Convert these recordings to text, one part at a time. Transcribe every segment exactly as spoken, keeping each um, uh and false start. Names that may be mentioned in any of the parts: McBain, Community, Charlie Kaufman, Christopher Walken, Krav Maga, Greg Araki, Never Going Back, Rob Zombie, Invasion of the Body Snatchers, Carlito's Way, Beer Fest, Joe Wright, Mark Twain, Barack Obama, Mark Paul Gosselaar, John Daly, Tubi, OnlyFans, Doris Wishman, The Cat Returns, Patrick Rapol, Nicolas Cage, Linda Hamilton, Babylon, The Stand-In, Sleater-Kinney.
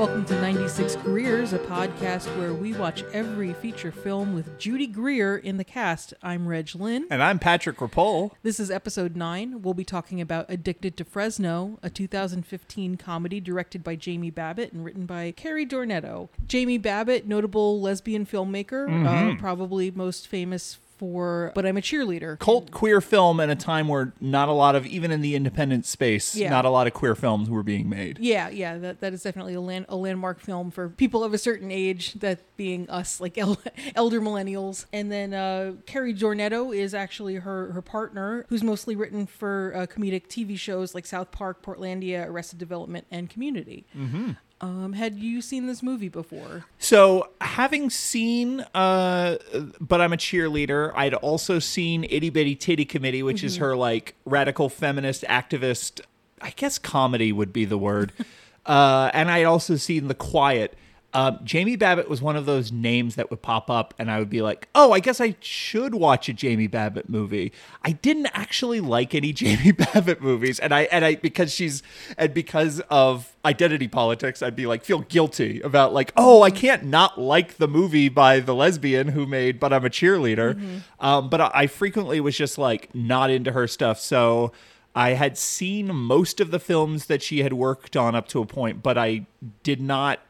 Welcome to ninety-six Greers, a podcast where we watch every feature film with Judy Greer in the cast. I'm Reg Lynn. And I'm Patrick Rapol. This is episode nine. We'll be talking about Addicted to Fresno, a two thousand fifteen comedy directed by Jamie Babbitt and written by Carrie Dornetto. Jamie Babbitt, notable lesbian filmmaker, mm-hmm. uh, probably most famous for But I'm a Cheerleader. Cult queer film at a time where not a lot of, even in the independent space, yeah. not a lot of queer films were being made. Yeah, yeah, that that is definitely a land, a landmark film for people of a certain age, that being us, like el- elder millennials. And then uh, Carrie Dornetto is actually her, her partner, who's mostly written for uh, comedic T V shows like South Park, Portlandia, Arrested Development, and Community. Mm-hmm. Um, had you seen this movie before? So, having seen uh, But I'm a Cheerleader, I'd also seen Itty Bitty Titty Committee, which mm-hmm. is her, like, radical feminist activist, I guess comedy would be the word. uh, and I'd also seen The Quiet. Uh, Jamie Babbitt was one of those names that would pop up, and I would be like, oh, I guess I should watch a Jamie Babbitt movie. I didn't actually like any Jamie Babbitt movies, and I and I because she's and because of identity politics, I'd be like, feel guilty about like, oh, I can't not like the movie by the lesbian who made But I'm a Cheerleader. Mm-hmm. Um, but I, I frequently was just like not into her stuff, so I had seen most of the films that she had worked on up to a point, but I did not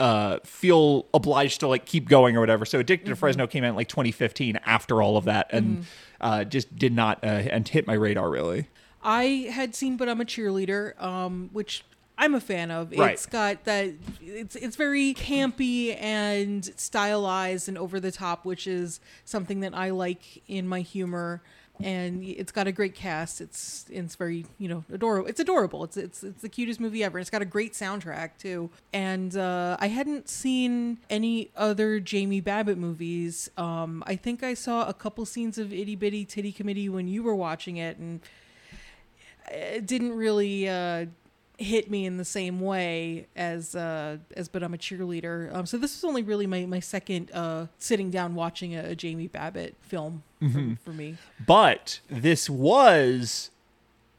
Uh, feel obliged to like keep going or whatever. So Addicted mm-hmm. to Fresno came out in like twenty fifteen after all of that, and mm-hmm. uh, just did not uh, and hit my radar really. I had seen But I'm a Cheerleader, um, which I'm a fan of. Right. It's got that it's it's very campy and stylized and over the top, which is something that I like in my humor. And it's got a great cast. It's it's very, you know, adorable. It's adorable. It's it's it's the cutest movie ever. It's got a great soundtrack too. And uh, I hadn't seen any other Jamie Babbitt movies. Um, I think I saw a couple scenes of Itty Bitty Titty Committee when you were watching it, and it didn't really uh, hit me in the same way as uh, as But I'm a Cheerleader. Um, so this was only really my my second uh, sitting down watching a, a Jamie Babbitt film. Mm-hmm. For, for me. But this was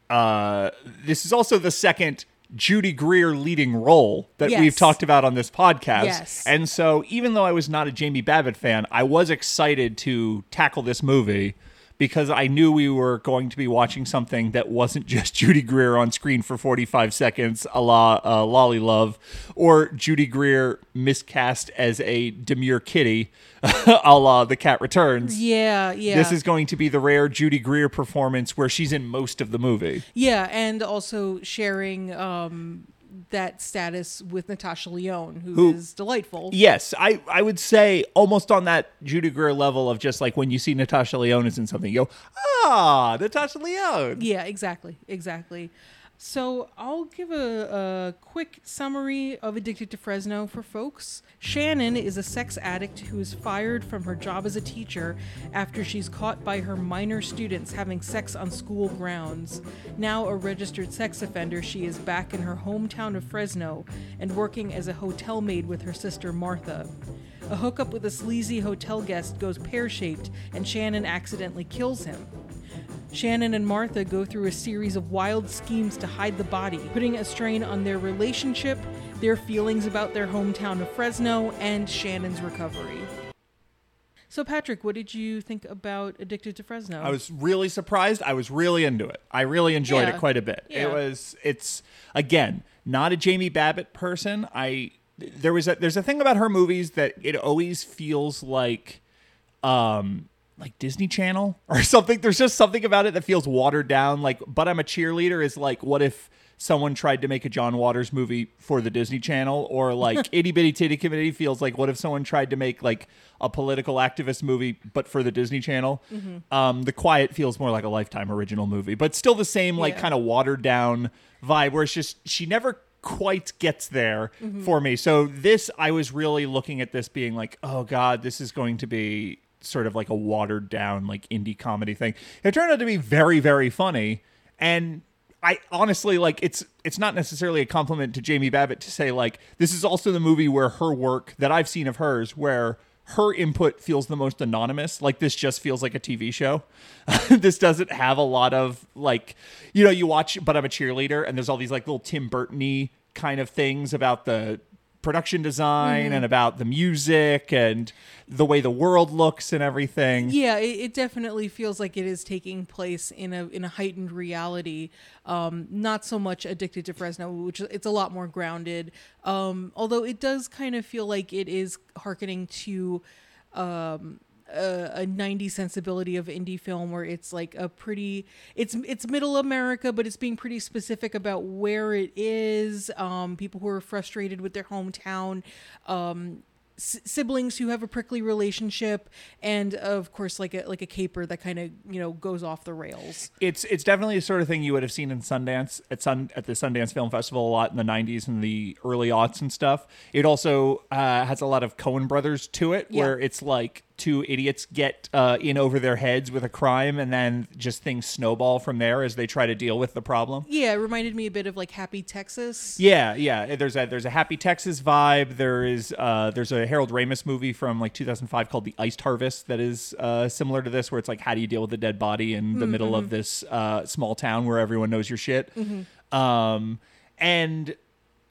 uh this is also the second Judy Greer leading role that yes. we've talked about on this podcast. Yes. And so even though I was not a Jamie Babbitt fan, I was excited to tackle this movie because I knew we were going to be watching something that wasn't just Judy Greer on screen for forty-five seconds, a la uh, Lolly Love, or Judy Greer miscast as a demure kitty, a la The Cat Returns. Yeah, yeah. This is going to be the rare Judy Greer performance where she's in most of the movie. Yeah, and also sharing um, that status with Natasha Lyonne, who, who is delightful. Yes, I, I would say almost on that Judy Greer level of just like when you see Natasha Lyonne is in something, you go, ah, Natasha Lyonne. Yeah, exactly, exactly. So I'll give a, a quick summary of Addicted to Fresno for folks. Shannon is a sex addict who is fired from her job as a teacher after she's caught by her minor students having sex on school grounds. Now a registered sex offender, she is back in her hometown of Fresno and working as a hotel maid with her sister Martha. A hookup with a sleazy hotel guest goes pear-shaped and Shannon accidentally kills him. Shannon and Martha go through a series of wild schemes to hide the body, putting a strain on their relationship, their feelings about their hometown of Fresno, and Shannon's recovery. So, Patrick, what did you think about Addicted to Fresno? I was really surprised. I was really into it. I really enjoyed yeah. it quite a bit. Yeah. It was, it's, again, not a Jamie Babbitt person. I, there was a, there's a thing about her movies that it always feels like, um, like Disney Channel or something. There's just something about it that feels watered down. Like, But I'm a Cheerleader is like, what if someone tried to make a John Waters movie for the Disney Channel? Or like Itty Bitty Titty Committee feels like, what if someone tried to make like a political activist movie, but for the Disney Channel? Mm-hmm. Um, The Quiet feels more like a Lifetime original movie, but still the same, like yeah. kind of watered down vibe where it's just, she never quite gets there mm-hmm. for me. So this, I was really looking at this being like, oh God, this is going to be sort of like a watered down like indie comedy thing. It turned out to be very, very funny. And I honestly like it's it's not necessarily a compliment to Jamie Babbitt to say like this is also the movie where her work that I've seen of hers where her input feels the most anonymous. Like this just feels like a T V show. This doesn't have a lot of like, you know, you watch But I'm a Cheerleader and there's all these like little Tim Burton-y kind of things about the production design mm-hmm. and about the music and the way the world looks and everything. Yeah, it, it definitely feels like it is taking place in a in a heightened reality. Um, not so much Addicted to Fresno, which it's a lot more grounded. Um, although it does kind of feel like it is hearkening to um, a, a nineties sensibility of indie film, where it's like a pretty it's it's middle America, but it's being pretty specific about where it is. Um, people who are frustrated with their hometown. Um, siblings who have a prickly relationship, and of course like a like a caper that kind of, you know, goes off the rails. It's it's definitely the sort of thing you would have seen in Sundance at Sun at the Sundance Film Festival a lot in the nineties and the early aughts and stuff. It also uh, has a lot of Coen Brothers to it, yeah. where it's like two idiots get uh, in over their heads with a crime, and then just things snowball from there as they try to deal with the problem. Yeah, it reminded me a bit of like Happy Texas. Yeah, yeah. There's a there's a Happy Texas vibe. There is uh, there's a Harold Ramis movie from like two thousand five called The Iced Harvest that is uh, similar to this, where it's like, how do you deal with a dead body in the mm-hmm. middle of this uh, small town where everyone knows your shit? Mm-hmm. Um, and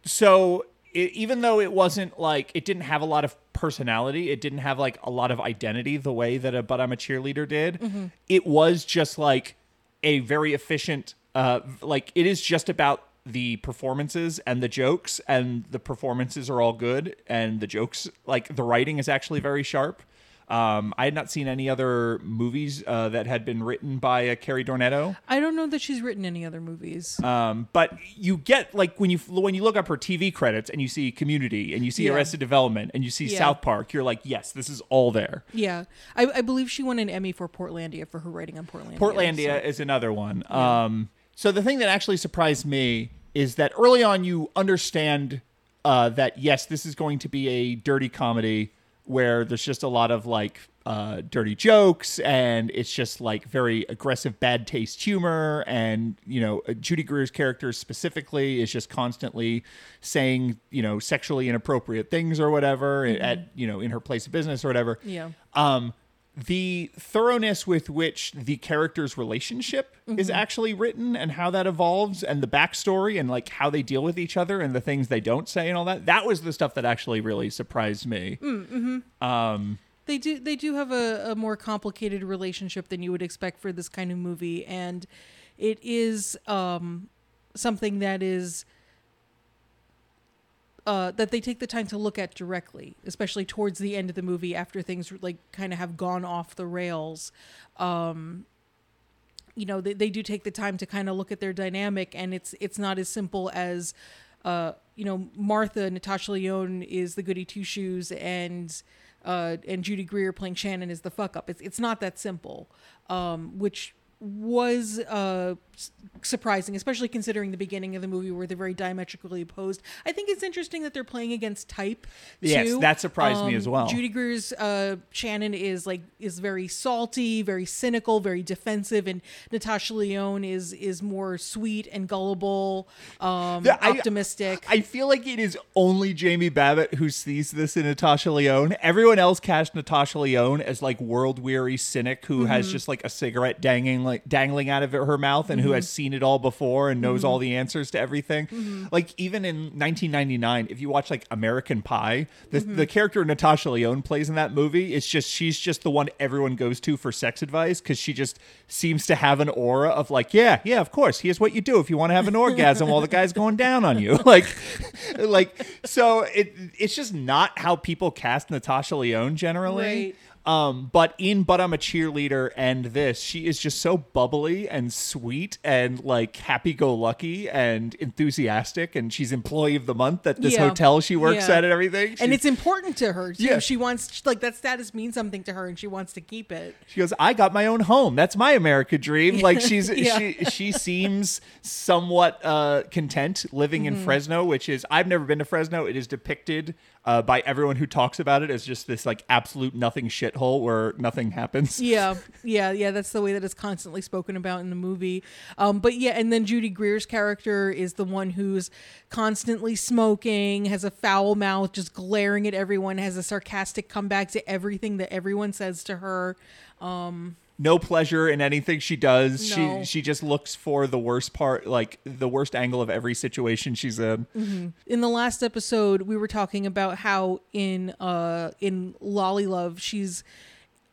so it, even though it wasn't like it didn't have a lot of personality, it didn't have like a lot of identity the way that a But I'm a Cheerleader did. Mm-hmm. It was just like a very efficient uh like it is just about the performances and the jokes, and the performances are all good, and the jokes, like the writing is actually very sharp. Um, I had not seen any other movies uh, that had been written by uh, Carrie Dornetto. I don't know that she's written any other movies. Um, but you get, like, when you when you look up her T V credits and you see Community and you see yeah. Arrested Development and you see yeah. South Park, you're like, yes, this is all there. Yeah. I, I believe she won an Emmy for Portlandia for her writing on Portlandia. Portlandia so. is another one. Yeah. Um, so the thing that actually surprised me is that early on you understand uh, that, yes, this is going to be a dirty comedy where there's just a lot of like uh, dirty jokes, and it's just like very aggressive, bad taste humor. And, you know, Judy Greer's character specifically is just constantly saying, you know, sexually inappropriate things or whatever mm-hmm. at, you know, in her place of business or whatever. Yeah. Um, the thoroughness with which the character's relationship mm-hmm. is actually written, and how that evolves, and the backstory, and like how they deal with each other, and the things they don't say, and all that. That was the stuff that actually really surprised me. Mm-hmm. Um, they do they do have a, a more complicated relationship than you would expect for this kind of movie, and it is um, something that is Uh, that they take the time to look at directly, especially towards the end of the movie after things like kind of have gone off the rails. Um, you know, they, they do take the time to kind of look at their dynamic, and it's it's not as simple as, uh, you know, Martha, Natasha Lyonne is the goody two shoes, and uh, and Judy Greer playing Shannon is the fuck up. It's it's not that simple, um, which was uh, surprising, especially considering the beginning of the movie where they're very diametrically opposed. I think it's interesting that they're playing against type, too. Yes, that surprised um, me as well. Judy Greer's uh, Shannon is like is very salty, very cynical, very defensive, and Natasha Lyonne is is more sweet and gullible, um, the, I, optimistic. I feel like it is only Jamie Babbitt who sees this in Natasha Lyonne. Everyone else cast Natasha Lyonne as like world-weary cynic who mm-hmm. has just like a cigarette dangling Like dangling out of her mouth, and mm-hmm. who has seen it all before and knows mm-hmm. all the answers to everything. Mm-hmm. Like even in nineteen ninety-nine, if you watch like American Pie, the, mm-hmm. the character Natasha Lyonne plays in that movie is just she's just the one everyone goes to for sex advice, because she just seems to have an aura of like, yeah, yeah, of course, here's what you do if you want to have an orgasm while the guy's going down on you. Like, like so it it's just not how people cast Natasha Lyonne generally. Right. Um, but in But I'm a Cheerleader and this, she is just so bubbly and sweet and like happy-go-lucky and enthusiastic, and she's employee of the month at this yeah. hotel she works yeah. at and everything. She's, and it's important to her too. Yeah. She wants like that status means something to her, and she wants to keep it. She goes, I got my own home. That's my America dream. Like she's yeah. she she seems somewhat uh, content living mm-hmm. in Fresno, which is I've never been to Fresno. It is depicted Uh, by everyone who talks about it as just this like absolute nothing shithole where nothing happens. Yeah, yeah, yeah. That's the way that it's constantly spoken about in the movie. Um, but yeah, and then Judy Greer's character is the one who's constantly smoking, has a foul mouth, just glaring at everyone, has a sarcastic comeback to everything that everyone says to her. Um, no pleasure in anything she does. No. She she just looks for the worst part, like the worst angle of every situation she's in. Mm-hmm. In the last episode, we were talking about how in uh in Lolly Love, she's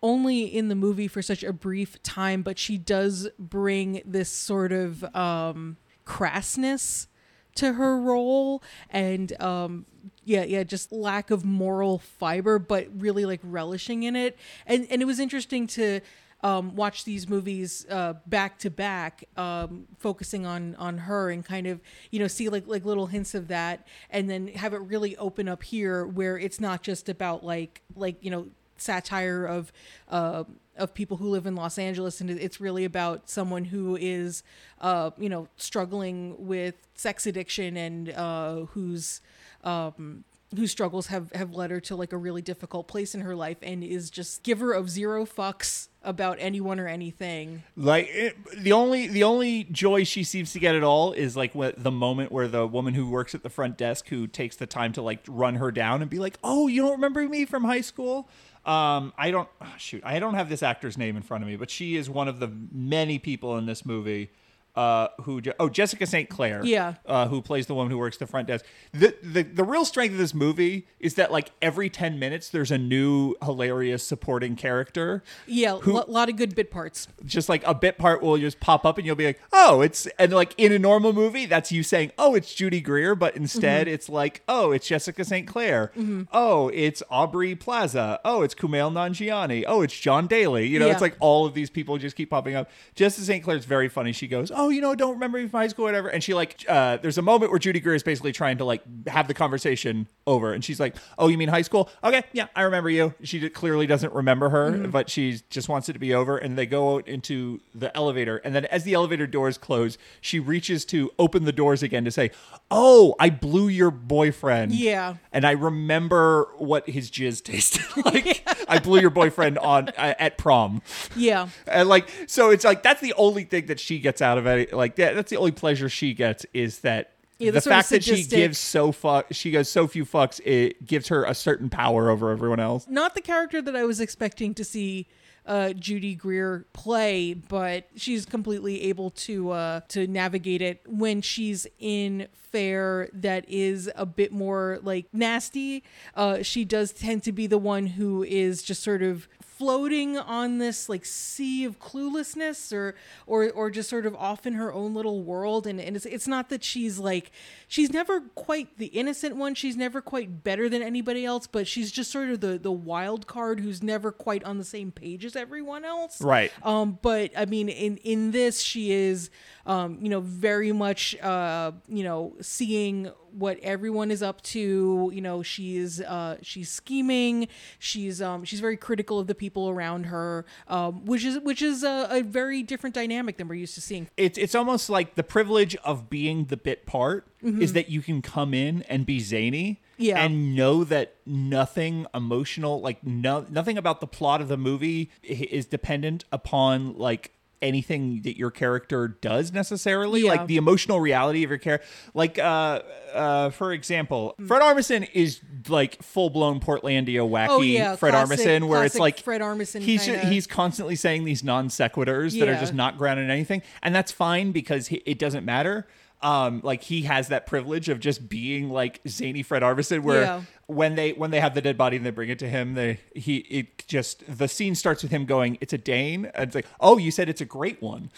only in the movie for such a brief time, but she does bring this sort of um, crassness to her role, and um, yeah, yeah, just lack of moral fiber, but really like relishing in it. And and it was interesting to um, watch these movies uh, back to back, um, focusing on on her and kind of, you know, see like like little hints of that, and then have it really open up here where it's not just about like like you know. satire of uh, of people who live in Los Angeles, and it's really about someone who is uh, you know struggling with sex addiction, and uh, whose um, whose struggles have have led her to like a really difficult place in her life, and is just giver of zero fucks about anyone or anything. Like it, the only the only joy she seems to get at all is like what, the moment where the woman who works at the front desk, who takes the time to like run her down and be like, "Oh, you don't remember me from high school." Um, I don't, oh shoot, I don't have this actor's name in front of me, but she is one of the many people in this movie uh, who, oh, Jessica Saint Clair, yeah. uh, who plays the woman who works the front desk. The, the the real strength of this movie is that like every ten minutes, there's a new hilarious supporting character. Yeah, a lo- lot of good bit parts. Just like a bit part will just pop up and you'll be like, oh, it's, and like in a normal movie, that's you saying, oh, it's Judy Greer, but instead mm-hmm. it's like, oh, it's Jessica Saint Clair. Mm-hmm. Oh, it's Aubrey Plaza. Oh, it's Kumail Nanjiani. Oh, it's John Daly. You know, yeah. It's like all of these people just keep popping up. Jessica Saint Clair's very funny. She goes, oh, you know, don't remember me from high school, or whatever. And she like, uh, there's a moment where Judy Greer is basically trying to like have the conversation over, and she's like, oh, you mean high school? Okay, yeah, I remember you. She clearly doesn't remember her, mm-hmm. but she just wants it to be over. And they go out into the elevator, and then as the elevator doors close, she reaches to open the doors again to say, oh, I blew your boyfriend. Yeah. And I remember what his jizz tasted like. I blew your boyfriend on uh, at prom. Yeah. And like, so it's like, that's the only thing that she gets out of it. Like that, that's the only pleasure she gets is that yeah, the fact that she gives so fuck, she goes so few fucks, it gives her a certain power over everyone else. Not the character that I was expecting to see uh, Judy Greer play, but she's completely able to uh, to navigate it when she's in fare that is a bit more like nasty. Uh, she does tend to be the one who is just sort of floating on this like sea of cluelessness, or or or just sort of off in her own little world, and, and it's it's not that she's like, she's never quite the innocent one, she's never quite better than anybody else, but she's just sort of the the wild card who's never quite on the same page as everyone else, right? Um, but I mean, in in this, she is, um, you know, very much, uh, you know, seeing what everyone is up to. You know, she's uh, she's scheming, she's um, she's very critical of the people around her, um, which is which is a, a very different dynamic than we're used to seeing. It's it's almost like the privilege of being the bit part mm-hmm. is that you can come in and be zany. Yeah. And know that nothing emotional, like no, nothing about the plot of the movie is dependent upon like anything that your character does necessarily. Yeah. Like the emotional reality of your character. Like, uh, uh, for example, Fred Armisen is like full blown Portlandia wacky. Oh, yeah. Fred classic, Armisen, where it's like Fred Armisen. He's kinda... he's constantly saying these non sequiturs yeah. that are just not grounded in anything, and that's fine because he, it doesn't matter. Um, like he has that privilege of just being like zany Fred Armisen, where yeah. when they when they have the dead body and they bring it to him, they he it just the scene starts with him going, "It's a Dane," and it's like, "Oh, you said it's a great one,"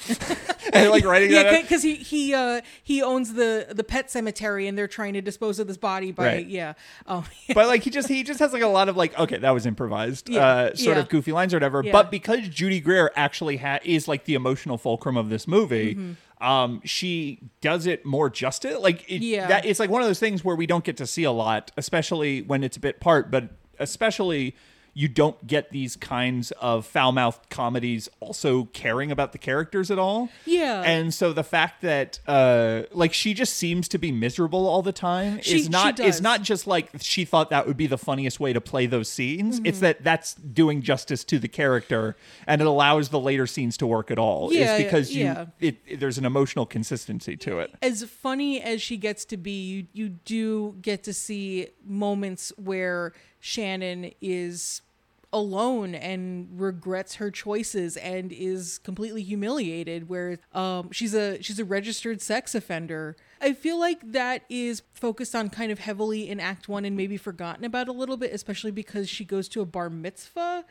and like writing yeah, that out because he he uh, he owns the the pet cemetery and they're trying to dispose of this body by right. yeah. Um, yeah, but like he just he just has like a lot of like okay that was improvised yeah. uh, sort yeah. of goofy lines or whatever, yeah. but because Judy Greer actually ha- is like the emotional fulcrum of this movie. Mm-hmm. Um, she does it more justice. Like it, yeah. that, it's like one of those things where we don't get to see a lot, especially when it's a bit part, but especially you don't get these kinds of foul-mouthed comedies also caring about the characters at all. Yeah. And so the fact that, uh, like she just seems to be miserable all the time she, is not, is not just like she thought that would be the funniest way to play those scenes. Mm-hmm. It's that that's doing justice to the character, and it allows the later scenes to work at all. Yeah, is because you, yeah. it, it, there's an emotional consistency to it. As funny as she gets to be, you, you do get to see moments where Shannon is alone and regrets her choices and is completely humiliated, where um, she's a she's a registered sex offender. I feel like that is focused on kind of heavily in Act One and maybe forgotten about a little bit, especially because she goes to a bar mitzvah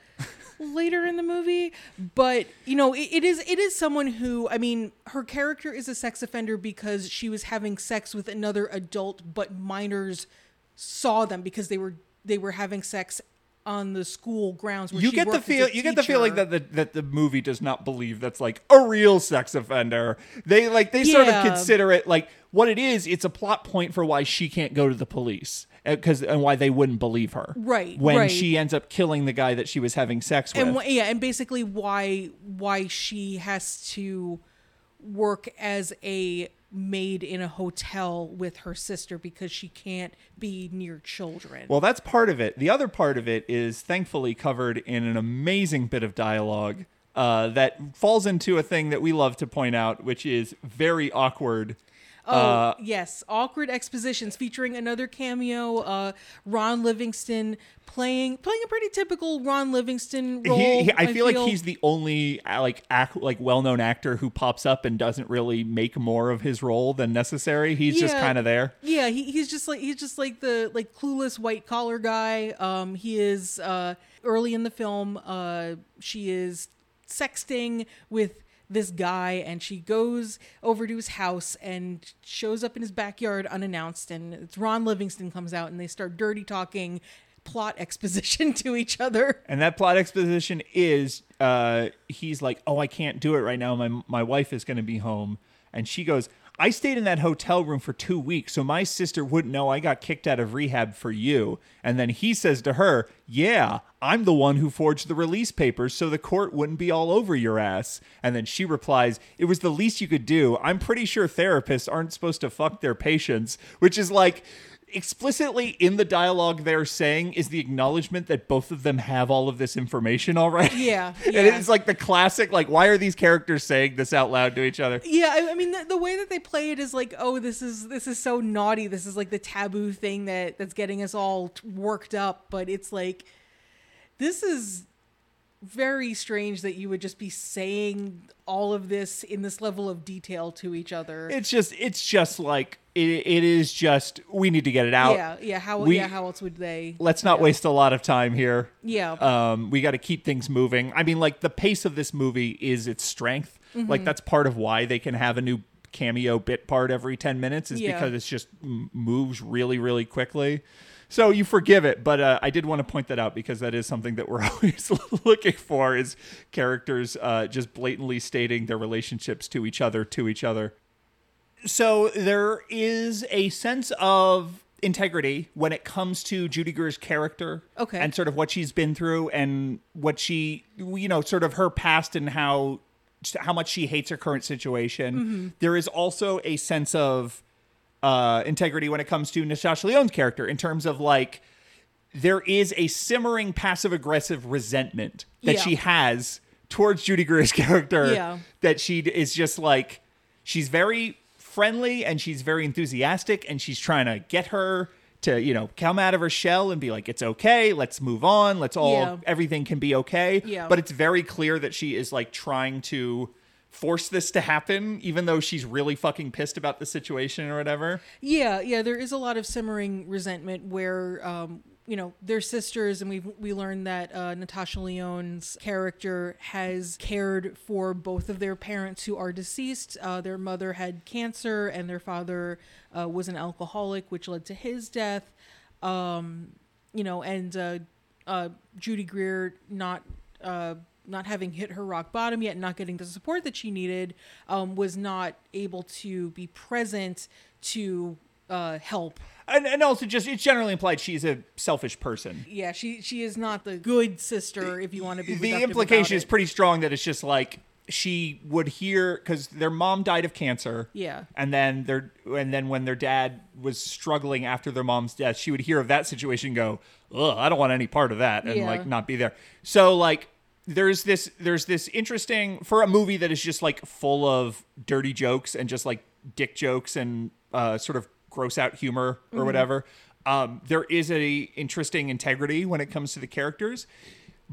later in the movie. But, you know, it, it is it is someone who, I mean, her character is a sex offender because she was having sex with another adult, but minors saw them because they were they were having sex on the school grounds where you she get the feel you get the feeling that the that the movie does not believe that's like a real sex offender. They like they yeah. sort of consider it like what it is, it's a plot point for why she can't go to the police because and why they wouldn't believe her. Right. When right. she ends up killing the guy that she was having sex with. And wh- yeah, and basically why why she has to work as a maid in a hotel with her sister because she can't be near children. Well, that's part of it. The other part of it is thankfully covered in an amazing bit of dialogue uh, that falls into a thing that we love to point out, which is very awkward. Oh, uh, yes. Awkward expositions featuring another cameo, uh, Ron Livingston playing playing a pretty typical Ron Livingston role. He, he, I, I feel, feel like he's the only like act, like well-known actor who pops up and doesn't really make more of his role than necessary. He's yeah, just kind of there. Yeah, he, he's just like he's just like the like clueless white-collar guy. Um, he is uh, early in the film. Uh, she is sexting with this guy, and she goes over to his house and shows up in his backyard unannounced, and it's Ron Livingston comes out and they start dirty talking plot exposition to each other. And that plot exposition is uh he's like, oh, I can't do it right now, my my wife is going to be home. And she goes, I stayed in that hotel room for two weeks, so my sister wouldn't know I got kicked out of rehab for you. And then he says to her, yeah, I'm the one who forged the release papers so the court wouldn't be all over your ass. And then she replies, it was the least you could do. I'm pretty sure therapists aren't supposed to fuck their patients, which is like explicitly in the dialogue they're saying is the acknowledgement that both of them have all of this information already. Yeah, yeah. And it's like the classic, like, why are these characters saying this out loud to each other? Yeah, I, I mean, the, the way that they play it is like, oh, this is this is so naughty. This is like the taboo thing that that's getting us all worked up. But it's like, this is very strange that you would just be saying all of this in this level of detail to each other. It's just, it's just like, It, it is just, we need to get it out. Yeah, yeah. How we, yeah, how else would they? Let's not yeah. waste a lot of time here. Yeah. Um, we got to keep things moving. I mean, like, the pace of this movie is its strength. Mm-hmm. Like, that's part of why they can have a new cameo bit part every ten minutes is yeah. because it's just m- moves really, really quickly. So you forgive it, but uh, I did want to point that out because that is something that we're always looking for is characters uh, just blatantly stating their relationships to each other, to each other. So there is a sense of integrity when it comes to Judy Greer's character okay. and sort of what she's been through and what she, you know, sort of her past and how how much she hates her current situation. Mm-hmm. There is also a sense of uh, integrity when it comes to Natasha Lyonne's character in terms of like there is a simmering passive-aggressive resentment that yeah. she has towards Judy Greer's character yeah. that she is just like, she's very friendly and she's very enthusiastic and she's trying to get her to, you know, come out of her shell and be like, it's okay, let's move on, let's all yeah. everything can be okay yeah. but it's very clear that she is like trying to force this to happen even though she's really fucking pissed about the situation or whatever. Yeah, yeah, there is a lot of simmering resentment where um you know, they're sisters, and we we learned that uh, Natasha Lyonne's character has cared for both of their parents who are deceased. Uh, their mother had cancer, and their father uh, was an alcoholic, which led to his death. Um, you know, and uh, uh, Judy Greer not uh, not having hit her rock bottom yet, not getting the support that she needed, um, was not able to be present to Uh, help. And, and also just, it's generally implied she's a selfish person. Yeah, she she is not the good sister, if you want to be reductive about it. The implication is pretty strong that it's just like, she would hear, because their mom died of cancer. Yeah. And then their and then when their dad was struggling after their mom's death, she would hear of that situation and go, ugh, I don't want any part of that, and yeah. like not be there. So like, There's this there's this interesting, for a movie that is just like full of dirty jokes and just like dick jokes and uh, sort of gross out humor or mm-hmm. whatever. Um, there is a interesting integrity when it comes to the characters.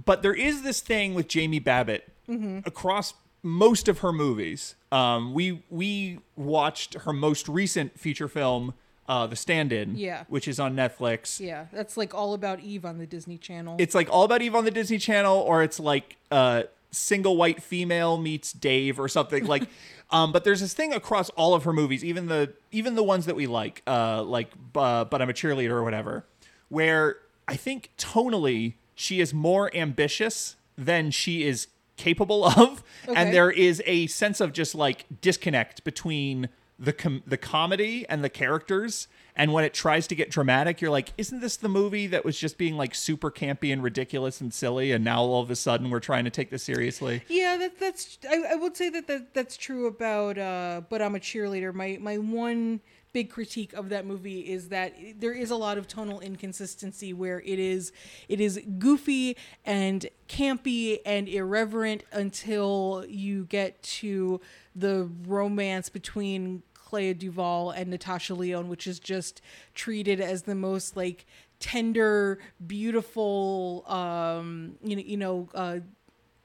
But there is this thing with Jamie Babbitt mm-hmm. across most of her movies. Um, we we watched her most recent feature film, uh, The Stand-In, yeah. which is on Netflix. Yeah, that's like All About Eve on the Disney Channel. It's like All About Eve on the Disney Channel, or it's like uh, Single White Female Meets Dave or something. Like, um, but there's this thing across all of her movies, even the even the ones that we like, uh, like uh, But I'm a Cheerleader or whatever, where I think tonally she is more ambitious than she is capable of. Okay. And there is a sense of just like disconnect between the com- the comedy and the characters. And when it tries to get dramatic, you're like, isn't this the movie that was just being like super campy and ridiculous and silly? And now all of a sudden we're trying to take this seriously. Yeah, that, that's, I, I would say that, that that's true about, uh, But I'm a Cheerleader. My, my one big critique of that movie is that there is a lot of tonal inconsistency where it is it is goofy and campy and irreverent until you get to the romance between Clea Duvall and Natasha Lyonne, which is just treated as the most like tender, beautiful, um, you know, you know, uh,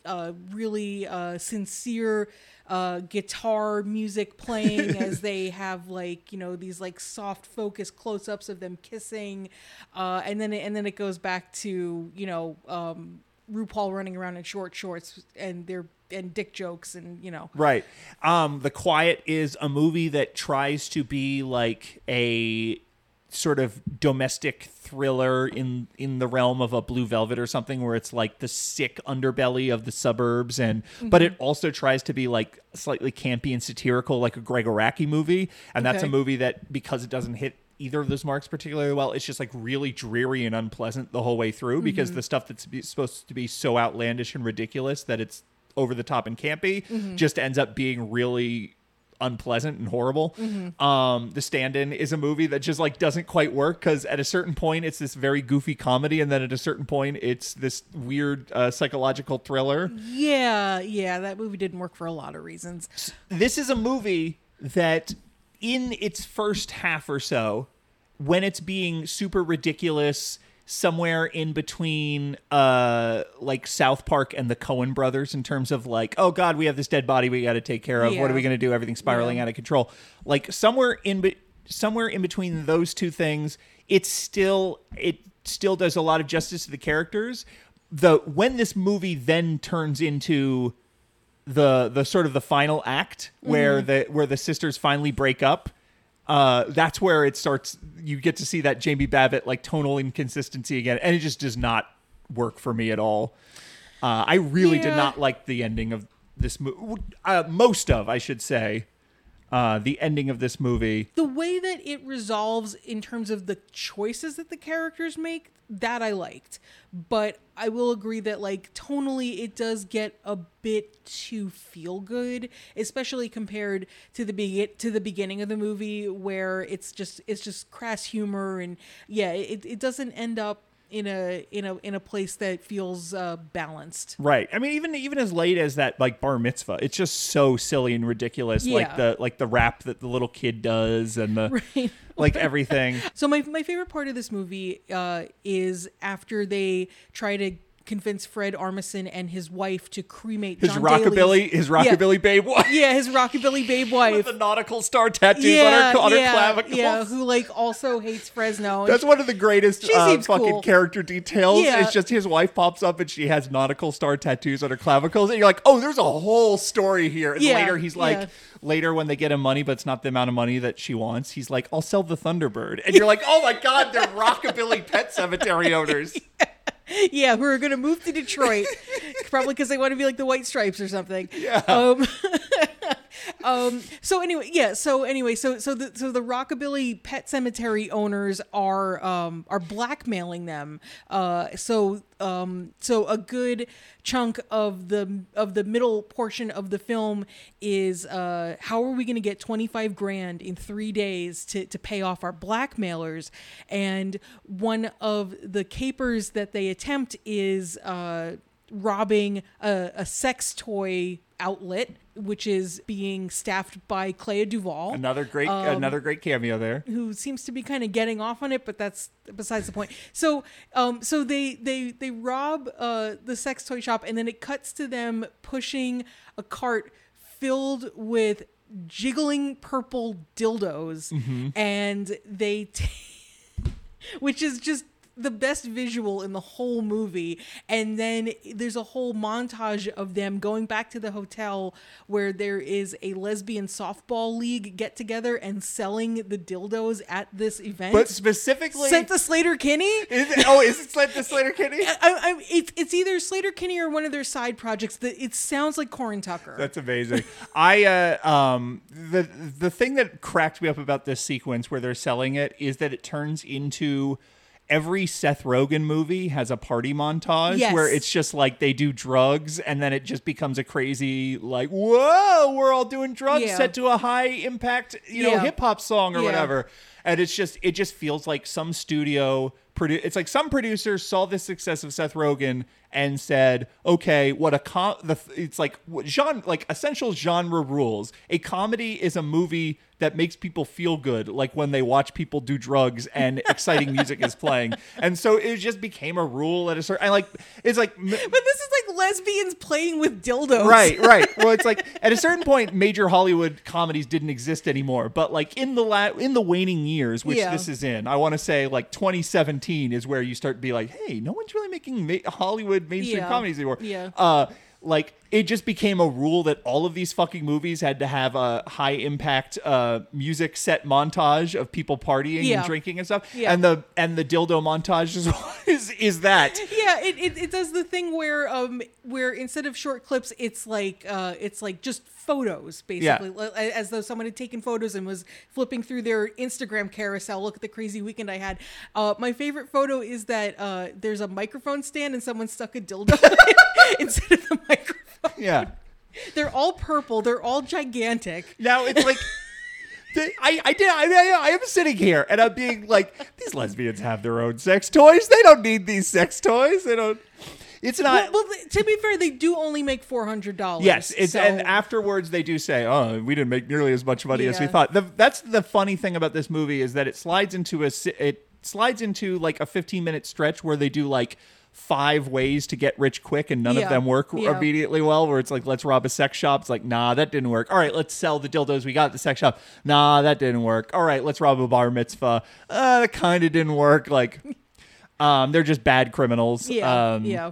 uh, really uh, sincere. Uh, guitar music playing as they have like, you know, these like soft focus close-ups of them kissing, uh, and then it, and then it goes back to, you know, um, RuPaul running around in short shorts and their and dick jokes and, you know, right. Um, The Quiet is a movie that tries to be like a sort of domestic thriller in in the realm of a Blue Velvet or something, where it's like the sick underbelly of the suburbs, and mm-hmm. but it also tries to be like slightly campy and satirical, like a Greg Araki movie. And okay. that's a movie that, because it doesn't hit either of those marks particularly well, it's just like really dreary and unpleasant the whole way through, because mm-hmm. the stuff that's supposed to be so outlandish and ridiculous that it's over the top and campy mm-hmm. just ends up being really unpleasant and horrible. Mm-hmm. Um, The Stand-In is a movie that just like doesn't quite work, because at a certain point it's this very goofy comedy, and then at a certain point it's this weird uh, psychological thriller. Yeah, yeah, that movie didn't work for a lot of reasons. This is a movie that in its first half or so, when it's being super ridiculous, somewhere in between uh, like South Park and the Coen brothers in terms of like, oh God, we have this dead body we got to take care of. Yeah. What are we going to do? Everything's spiraling yeah. out of control. Like somewhere in be- somewhere in between those two things, it's still it still does a lot of justice to the characters. The when this movie then turns into the the sort of the final act mm-hmm. where the where the sisters finally break up, Uh, that's where it starts. You get to see that Jamie Babbitt like tonal inconsistency again, and it just does not work for me at all. Uh, I really yeah. did not like the ending of this movie. Uh, most of, I should say, uh, the ending of this movie. The way that it resolves in terms of the choices that the characters make, that I liked. But I will agree that like tonally it does get a bit too feel good, especially compared to the be- to the beginning of the movie, where it's just it's just crass humor, and yeah, it, it doesn't end up in a in a in a place that feels uh, balanced. Right. I mean, even even as late as that like bar mitzvah, it's just so silly and ridiculous. Yeah. Like the like the rap that the little kid does and the right. like everything. So my my favorite part of this movie uh, is after they try to convince Fred Armisen and his wife to cremate his John rockabilly, Daly's, his rockabilly yeah. babe wife. Yeah, his rockabilly babe wife with the nautical star tattoos yeah, on her on yeah, her clavicles. Yeah, who like also hates Fresno. That's she, one of the greatest uh, fucking cool. character details. Yeah. It's just his wife pops up and she has nautical star tattoos on her clavicles, and you're like, oh, there's a whole story here. And yeah, later he's like. Yeah. Later, when they get him money, but it's not the amount of money that she wants, he's like, I'll sell the Thunderbird. And you're like, oh my God, they're rockabilly pet cemetery owners. Yeah, who are going to move to Detroit, probably because they want to be like the White Stripes or something. Yeah. Um, um, so anyway, yeah. So anyway, so so the so the rockabilly pet cemetery owners are um, are blackmailing them. Uh, so um, so a good chunk of the of the middle portion of the film is uh, how are we going to get twenty-five grand in three days to to pay off our blackmailers? And one of the capers that they attempt is uh, robbing a, a sex toy outlet. which is being staffed by Clea Duvall. Another great, um, another great cameo there. Who seems to be kind of getting off on it, but that's besides the point. So, um, so they they they rob uh, the sex toy shop, and then it cuts to them pushing a cart filled with jiggling purple dildos, mm-hmm. and they, t- which is just the best visual in the whole movie. And then there's a whole montage of them going back to the hotel where there is a lesbian softball league get together and selling the dildos at this event. But specifically sent to Sleater-Kinney. Is it, oh, is it sent to Sleater-Kinney? I, I, it's it's either Sleater-Kinney or one of their side projects. That it sounds like Corin Tucker. That's amazing. I uh, um the the thing that cracked me up about this sequence where they're selling it is that it turns into. Every Seth Rogen movie has a party montage yes. where it's just like they do drugs and then it just becomes a crazy like, whoa, we're all doing drugs yeah. set to a high impact, you know, yeah. hip hop song or yeah. whatever. And it's just it just feels like some studio produ- it's like some producer saw the success of Seth Rogen and said, okay, what a com- the it's like what genre like essential genre rules. A comedy is a movie that makes people feel good, like when they watch people do drugs and exciting music is playing. And so it just became a rule at a certain. I like it's like, but this is like lesbians playing with dildos, right? Right. Well, it's like at a certain point, major Hollywood comedies didn't exist anymore. But like in the la- in the waning years, which yeah. this is in, I want to say like twenty seventeen is where you start to be like, hey, no one's really making ma- Hollywood mainstream yeah. comedies anymore. Yeah. Uh, like it just became a rule that all of these fucking movies had to have a high impact uh, music set montage of people partying yeah. and drinking and stuff. Yeah. And the and the dildo montage is is, is that. Yeah, it, it it does the thing where um where instead of short clips it's like uh it's like just photos basically yeah. as though someone had taken photos and was flipping through their Instagram carousel. Look at the crazy weekend I had. Uh, my favorite photo is that uh there's a microphone stand and someone stuck a dildo instead of the microphone. Yeah. They're all purple. They're all gigantic. Now it's like they, I I did I, I I am sitting here and I'm being like, these lesbians have their own sex toys. They don't need these sex toys. They don't. It's not. Well, well to be fair, they do only make four hundred dollars. Yes, it's, so. And afterwards they do say, "Oh, we didn't make nearly as much money yeah. as we thought." The, that's the funny thing about this movie is that it slides into a it slides into like a fifteen minute stretch where they do like. Five ways to get rich quick and none yeah. of them work yeah. obediently well where it's like let's rob a sex shop. It's like nah that didn't work. All right, let's sell the dildos we got at the sex shop. Nah that didn't work. All right, let's rob a bar mitzvah. Uh, that kind of didn't work. Like um they're just bad criminals. Yeah. Um, yeah.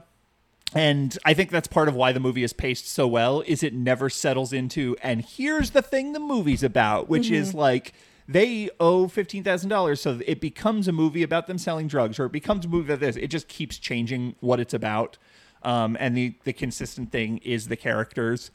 And I think that's part of why the movie is paced so well is it never settles into and here's the thing the movie's about which mm-hmm. is like they owe fifteen thousand dollars, so it becomes a movie about them selling drugs, or it becomes a movie about this. It just keeps changing what it's about, um, and the, the consistent thing is the characters.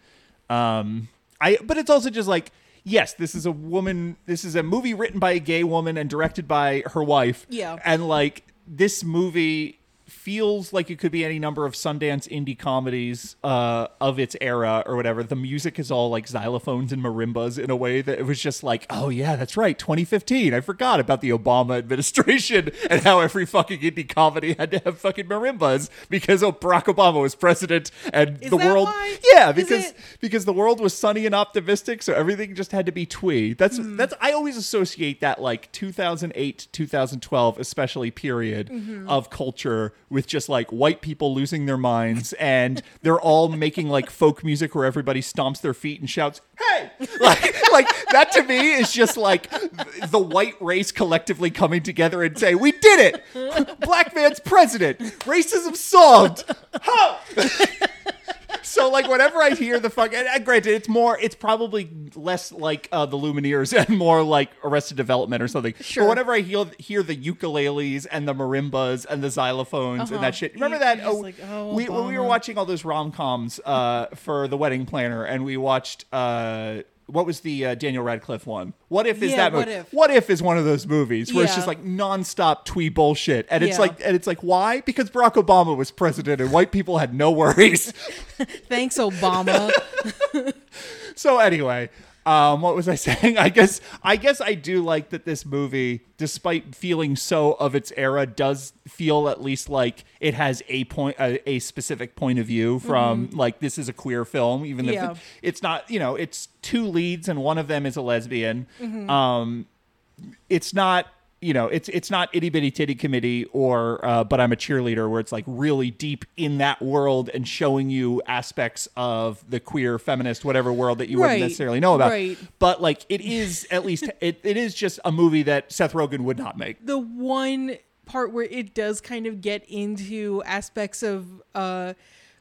Um, I but it's also just like, yes, this is a woman. This is a movie written by a gay woman and directed by her wife. Yeah, and like this movie feels like it could be any number of Sundance indie comedies uh, of its era or whatever. The music is all like xylophones and marimbas in a way that it was just like, oh yeah, that's right, twenty fifteen. I forgot about the Obama administration and how every fucking indie comedy had to have fucking marimbas because oh, Barack Obama was president and is the world. Why? Yeah, because it... because the world was sunny and optimistic, so everything just had to be twee. That's mm. that's I always associate that like two thousand eight, two thousand twelve, especially period mm-hmm. of culture. With just like white people losing their minds and they're all making like folk music where everybody stomps their feet and shouts, hey, like, like that to me is just like the white race collectively coming together and say, we did it. Black man's president. Racism solved. Ha! So, like, whenever I hear the fuck, and, and granted, it's more, it's probably less like uh, the Lumineers and more like Arrested Development or something. Sure. But whenever I hear, hear the ukuleles and the marimbas and the xylophones uh-huh. and that shit, remember that? Oh, like, oh, we when we were watching all those rom-coms uh, for The Wedding Planner, and we watched. Uh, What was the uh, Daniel Radcliffe one? What If is yeah, that movie? What If. What If is one of those movies where yeah. it's just like nonstop twee bullshit, and it's yeah. like, and it's like, why? Because Barack Obama was president, and white people had no worries. Thanks, Obama. So anyway, Um, what was I saying? I guess I guess I do like that this movie, despite feeling so of its era, does feel at least like it has a point, a, a specific point of view from mm-hmm. like this is a queer film, even yeah. if it's not. You know, it's two leads and one of them is a lesbian. Mm-hmm. Um, it's not. You know, it's it's not Itty Bitty Titty Committee or uh, But I'm a Cheerleader, where it's like really deep in that world and showing you aspects of the queer, feminist, whatever world that you right. wouldn't necessarily know about. Right. But like it is at least it, it is just a movie that Seth Rogen would not make. The one part where it does kind of get into aspects of uh,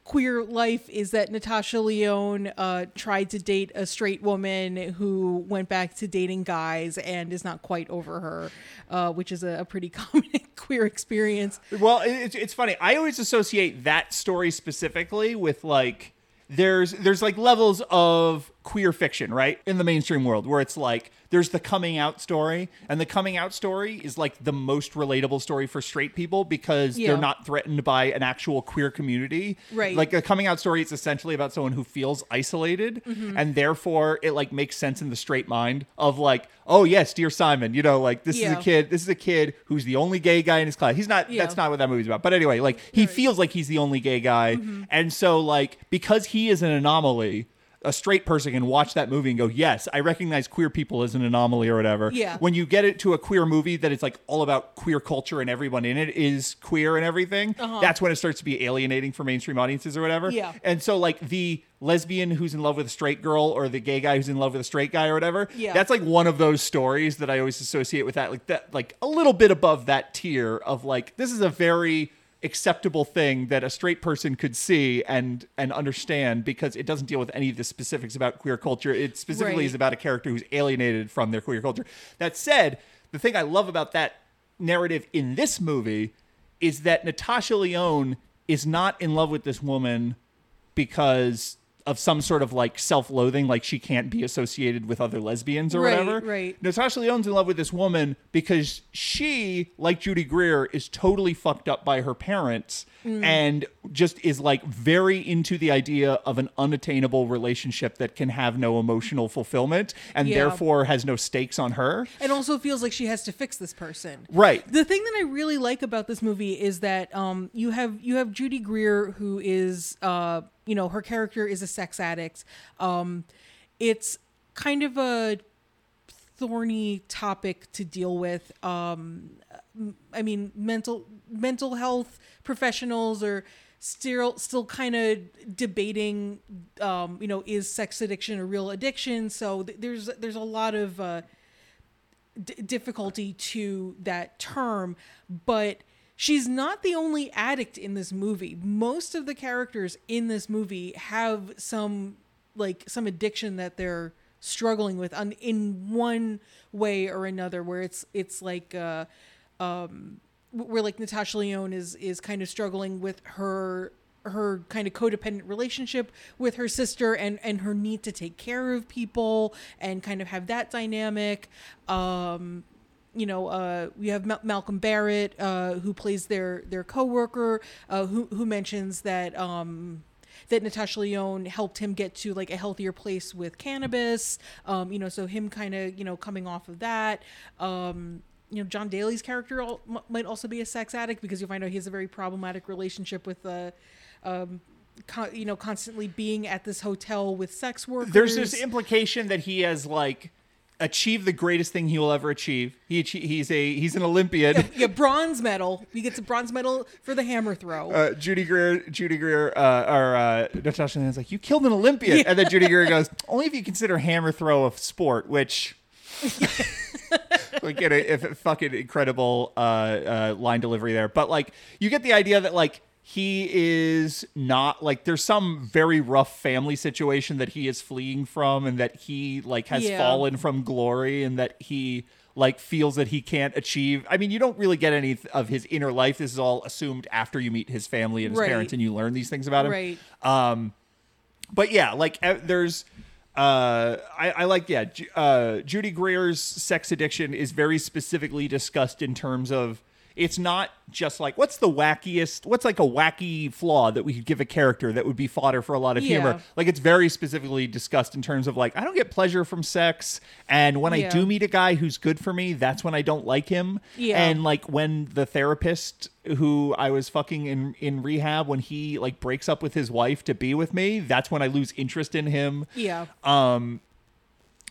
queer life is that Natasha Lyonne uh, tried to date a straight woman who went back to dating guys and is not quite over her. Uh, which is a, a pretty common queer experience. Well, it, it's funny. I always associate that story specifically with like, there's there's like levels of queer fiction, right? In the mainstream world where it's like, there's the coming out story, and the coming out story is like the most relatable story for straight people because yeah. they're not threatened by an actual queer community. Right. Like a coming out story is essentially about someone who feels isolated mm-hmm. and therefore it like makes sense in the straight mind of like, oh yes, Dear Simon, you know, like this yeah. is a kid, this is a kid who's the only gay guy in his class. He's not, yeah. that's not what that movie's about. But anyway, like he right. feels like he's the only gay guy. Mm-hmm. And so like, because he is an anomaly, a straight person can watch that movie and go, yes, I recognize queer people as an anomaly or whatever. Yeah. When you get it to a queer movie that it's like all about queer culture and everyone in it is queer and everything, uh-huh. that's when it starts to be alienating for mainstream audiences or whatever. Yeah. And so like the lesbian who's in love with a straight girl or the gay guy who's in love with a straight guy or whatever, yeah. that's like one of those stories that I always associate with that. Like that, like a little bit above that tier of like, this is a very acceptable thing that a straight person could see and and understand because it doesn't deal with any of the specifics about queer culture. It specifically right. is about a character who's alienated from their queer culture. That said, the thing I love about that narrative in this movie is that Natasha Lyonne is not in love with this woman because of some sort of like self-loathing, like she can't be associated with other lesbians or right, whatever. Right. Natasha Lyonne's in love with this woman because she, like Judy Greer, is totally fucked up by her parents mm. and just is like very into the idea of an unattainable relationship that can have no emotional fulfillment and yeah. therefore has no stakes on her. And also feels like she has to fix this person. Right. The thing that I really like about this movie is that um, you have you have Judy Greer who is uh, you know, her character is a sex addict. Um, it's kind of a thorny topic to deal with. Um, I mean, mental mental health professionals are still still kind of debating, um, you know, is sex addiction a real addiction? So th- there's there's a lot of uh, d- difficulty to that term, but she's not the only addict in this movie. Most of the characters in this movie have some like some addiction that they're struggling with on, in one way or another, where it's it's like uh, um, where like Natasha Lyonne is is kind of struggling with her her kind of codependent relationship with her sister and, and her need to take care of people and kind of have that dynamic. Um, You know, uh, we have Ma- Malcolm Barrett, uh, who plays their their coworker, uh, who who mentions that um, that Natasha Lyonne helped him get to like a healthier place with cannabis. Um, you know, so him kind of you know coming off of that. Um, you know, John Daly's character al- m- might also be a sex addict because you find out he has a very problematic relationship with uh, um con- you know constantly being at this hotel with sex workers. There's this implication that he has like achieve the greatest thing he will ever achieve. He he's a he's an Olympian. Yeah, yeah, bronze medal. He gets a bronze medal for the hammer throw. Uh, Judy Greer, Judy Greer, uh, or uh, Natasha Lyonne's like, you killed an Olympian, yeah. and then Judy Greer goes, only if you consider hammer throw a sport, which. Like get a, a fucking incredible uh, uh, line delivery there, but like you get the idea that like. He is not like there's some very rough family situation that he is fleeing from and that he like has yeah. fallen from glory and that he like feels that he can't achieve. I mean, you don't really get any of his inner life. This is all assumed after you meet his family and his right. parents and you learn these things about him. Right. Um, but yeah, like there's uh, I, I like, yeah, uh, Judy Greer's sex addiction is very specifically discussed in terms of It's not just like, what's the wackiest, what's like a wacky flaw that we could give a character that would be fodder for a lot of yeah. humor? Like, it's very specifically discussed in terms of like, I don't get pleasure from sex. And when yeah. I do meet a guy who's good for me, that's when I don't like him. Yeah. And like when the therapist who I was fucking in, in rehab, when he like breaks up with his wife to be with me, that's when I lose interest in him. Yeah. Um,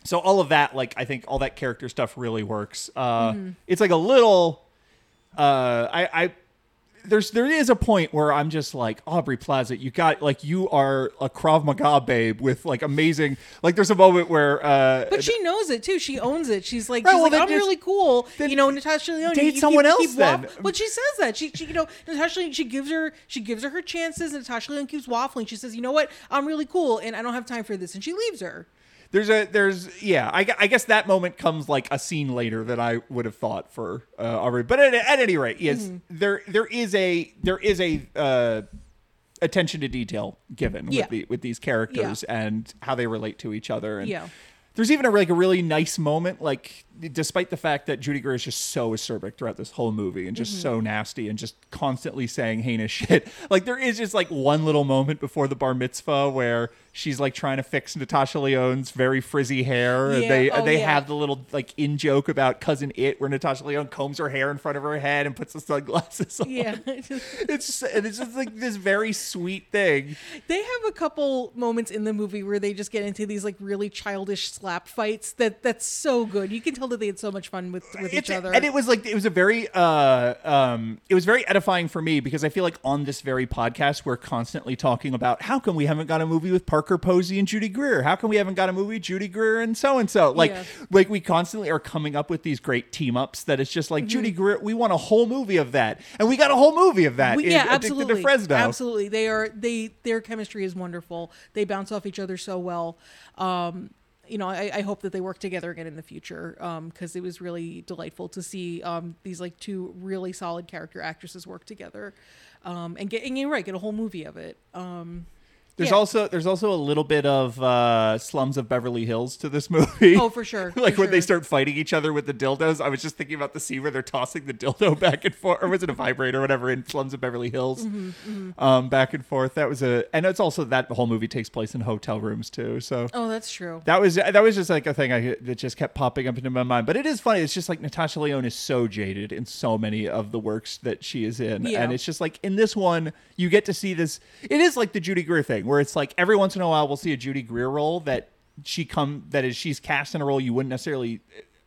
so all of that, like, I think all that character stuff really works. Uh, mm-hmm. It's like a little... Uh, I, I, there's, there is a point where I'm just like, Aubrey Plaza, you got, like, you are a Krav Maga babe with like amazing, like there's a moment where, uh, but she knows it too. She owns it. She's like, right, she's well, like I'm really cool. You know, Natasha Lyonne, date you, someone you keep, else keep then. Waff- well, she says that she, she, you know, Natasha Lyonne, she gives her, she gives her her chances. And Natasha Lyonne keeps waffling. She says, you know what? I'm really cool. And I don't have time for this. And she leaves her. There's a, there's, yeah, I, I guess that moment comes like a scene later than I would have thought for uh, Aubrey. But at, at any rate, yes, mm-hmm. there, there is a, there is a uh, attention to detail given yeah. with the, with these characters yeah. and how they relate to each other. And yeah. there's even a, like a really nice moment, like despite the fact that Judy Greer is just so acerbic throughout this whole movie and just mm-hmm. so nasty and just constantly saying heinous shit. Like there is just like one little moment before the bar mitzvah where she's like trying to fix Natasha Lyonne's very frizzy hair. Yeah. They oh, they yeah. have the little like in joke about Cousin It where Natasha Lyonne combs her hair in front of her head and puts the sunglasses on. Yeah, it's just, it's just like this very sweet thing. They have a couple moments in the movie where they just get into these like really childish slap fights that that's so good. You can tell that they had so much fun with, with each other. And it was like, it was a very, uh, um, it was very edifying for me because I feel like on this very podcast, we're constantly talking about how come we haven't got a movie with Parker Posey and Judy Greer? How come we haven't got a movie, Judy Greer and so-and-so? Like, yeah. like we constantly are coming up with these great team ups that it's just like mm-hmm. Judy Greer, we want a whole movie of that. And we got a whole movie of that. We, in yeah, absolutely. Addicted to Fresno. Absolutely. They are, they, their chemistry is wonderful. They bounce off each other so well. Um, You know, I, I hope that they work together again in the future because um, it was really delightful to see um, these like two really solid character actresses work together um, and get and you're right, get a whole movie of it. Um, there's yeah. also there's also a little bit of uh, Slums of Beverly Hills to this movie. Oh, for sure. like for when sure. they start fighting each other with the dildos. I was just thinking about the scene where they're tossing the dildo back and forth, or was it a vibrator or whatever in Slums of Beverly Hills, mm-hmm, mm-hmm. Um, back and forth. That was a, and it's also that whole movie takes place in hotel rooms too. So oh, that's true. That was that was just like a thing I that just kept popping up into my mind. But it is funny. It's just like Natasha Lyonne is so jaded in so many of the works that she is in, yeah. and it's just like in this one you get to see this. It is like the Judy Greer thing. Where it's like every once in a while we'll see a Judy Greer role that she come that is she's cast in a role you wouldn't necessarily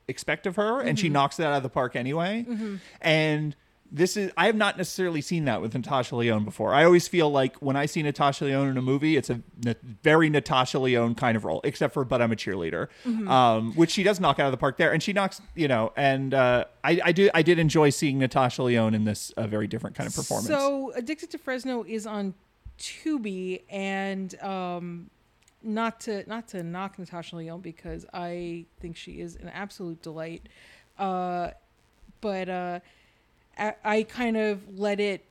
expect of her, and mm-hmm. she knocks that out of the park anyway. Mm-hmm. And this is I have not necessarily seen that with Natasha Lyonne before. I always feel like when I see Natasha Lyonne in a movie, it's a na- very Natasha Lyonne kind of role, except for But I'm a Cheerleader, mm-hmm. um, which she does knock out of the park there, and she knocks, you know. And uh, I, I do I did enjoy seeing Natasha Lyonne in this uh, very different kind of performance. So Addicted to Fresno is on Tubi, and um not to not to knock Natasha Lyonne because I think she is an absolute delight, uh but uh I, I kind of let it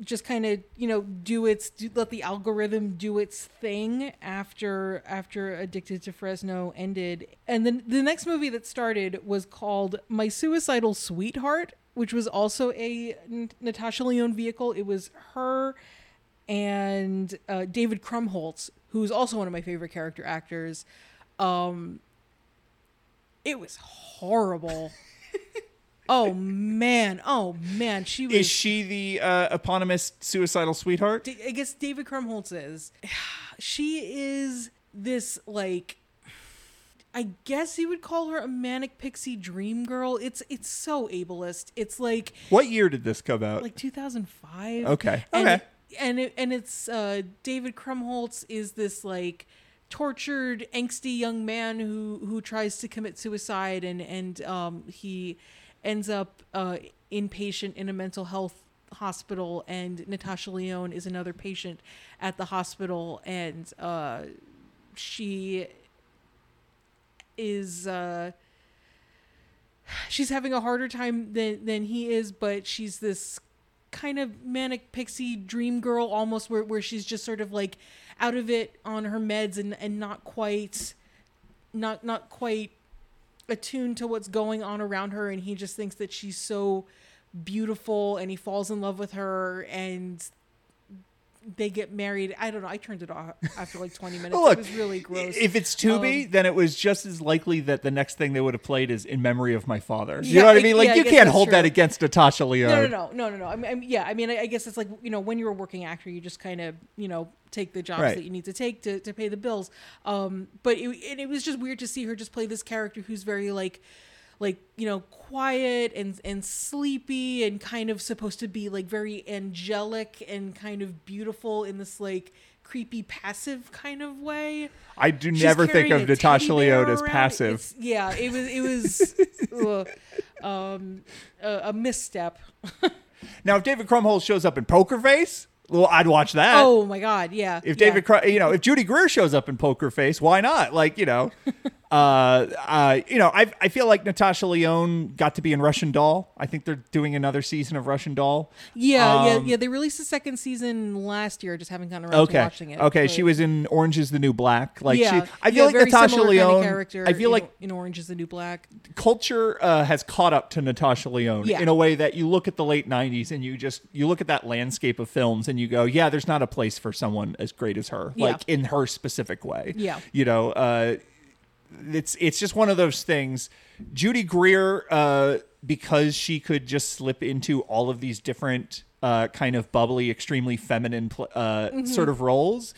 just kind of you know do its do, let the algorithm do its thing after after Addicted to Fresno ended. And then the next movie that started was called My Suicidal Sweetheart, which was also a Natasha Lyonne vehicle. It was her and uh, David Krumholtz, who's also one of my favorite character actors. Um, it was horrible. oh, man. Oh, man. She was, is she the uh, eponymous suicidal sweetheart? D- I guess David Krumholtz is. She is this, like... I guess you would call her a manic pixie dream girl. It's it's so ableist. It's like... What year did this come out? Like two thousand five. Okay. And okay. And it, and it's uh, David Krumholtz is this like tortured, angsty young man who, who tries to commit suicide, and and um, he ends up uh, inpatient in a mental health hospital. And Natasha Lyonne is another patient at the hospital, and uh, she is uh, she's having a harder time than than he is, but she's this kind of manic pixie dream girl almost, where, where she's just sort of like out of it on her meds and, and not quite not not quite attuned to what's going on around her, and he just thinks that she's so beautiful and he falls in love with her and they get married. I don't know. I turned it off after like twenty minutes. Well, look, it was really gross. If it's Tubi, um, then it was just as likely that the next thing they would have played is In Memory of My Father. You yeah, know what I mean? Like, yeah, you can't hold true. that against Natasha Lyonne. No, no, no, no, no. no. I mean, I mean, yeah, I mean, I, I guess it's like, you know, when you're a working actor, you just kind of, you know, take the jobs right. that you need to take to, to pay the bills. Um, but it, it, it was just weird to see her just play this character who's very like, like, you know, quiet and and sleepy and kind of supposed to be like very angelic and kind of beautiful in this like creepy passive kind of way. I do She's never think of Natasha Lyonne as passive. It's, yeah, it was it was uh, um, a, a misstep. Now, if David Krumholz shows up in Poker Face, well, I'd watch that. Oh my God, yeah. If David, yeah. Crum, you know, if Judy Greer shows up in Poker Face, why not? Like, you know. Uh, uh, you know, I I feel like Natasha Lyonne got to be in Russian Doll. I think they're doing another season of Russian Doll. Yeah, um, yeah, yeah. They released the second season last year. I just haven't gone around okay. to watching it. Okay, but she was in Orange Is the New Black. Like, yeah, she, I feel yeah, like Natasha Lyonne. Kind of I feel in, like in Orange Is the New Black, culture uh, has caught up to Natasha Lyonne yeah. in a way that you look at the late nineties and you just you look at that landscape of films and you go, yeah, there's not a place for someone as great as her, yeah. like in her specific way. Yeah, you know. Uh, It's it's just one of those things. Judy Greer, uh, because she could just slip into all of these different uh, kind of bubbly, extremely feminine pl- uh, mm-hmm. sort of roles,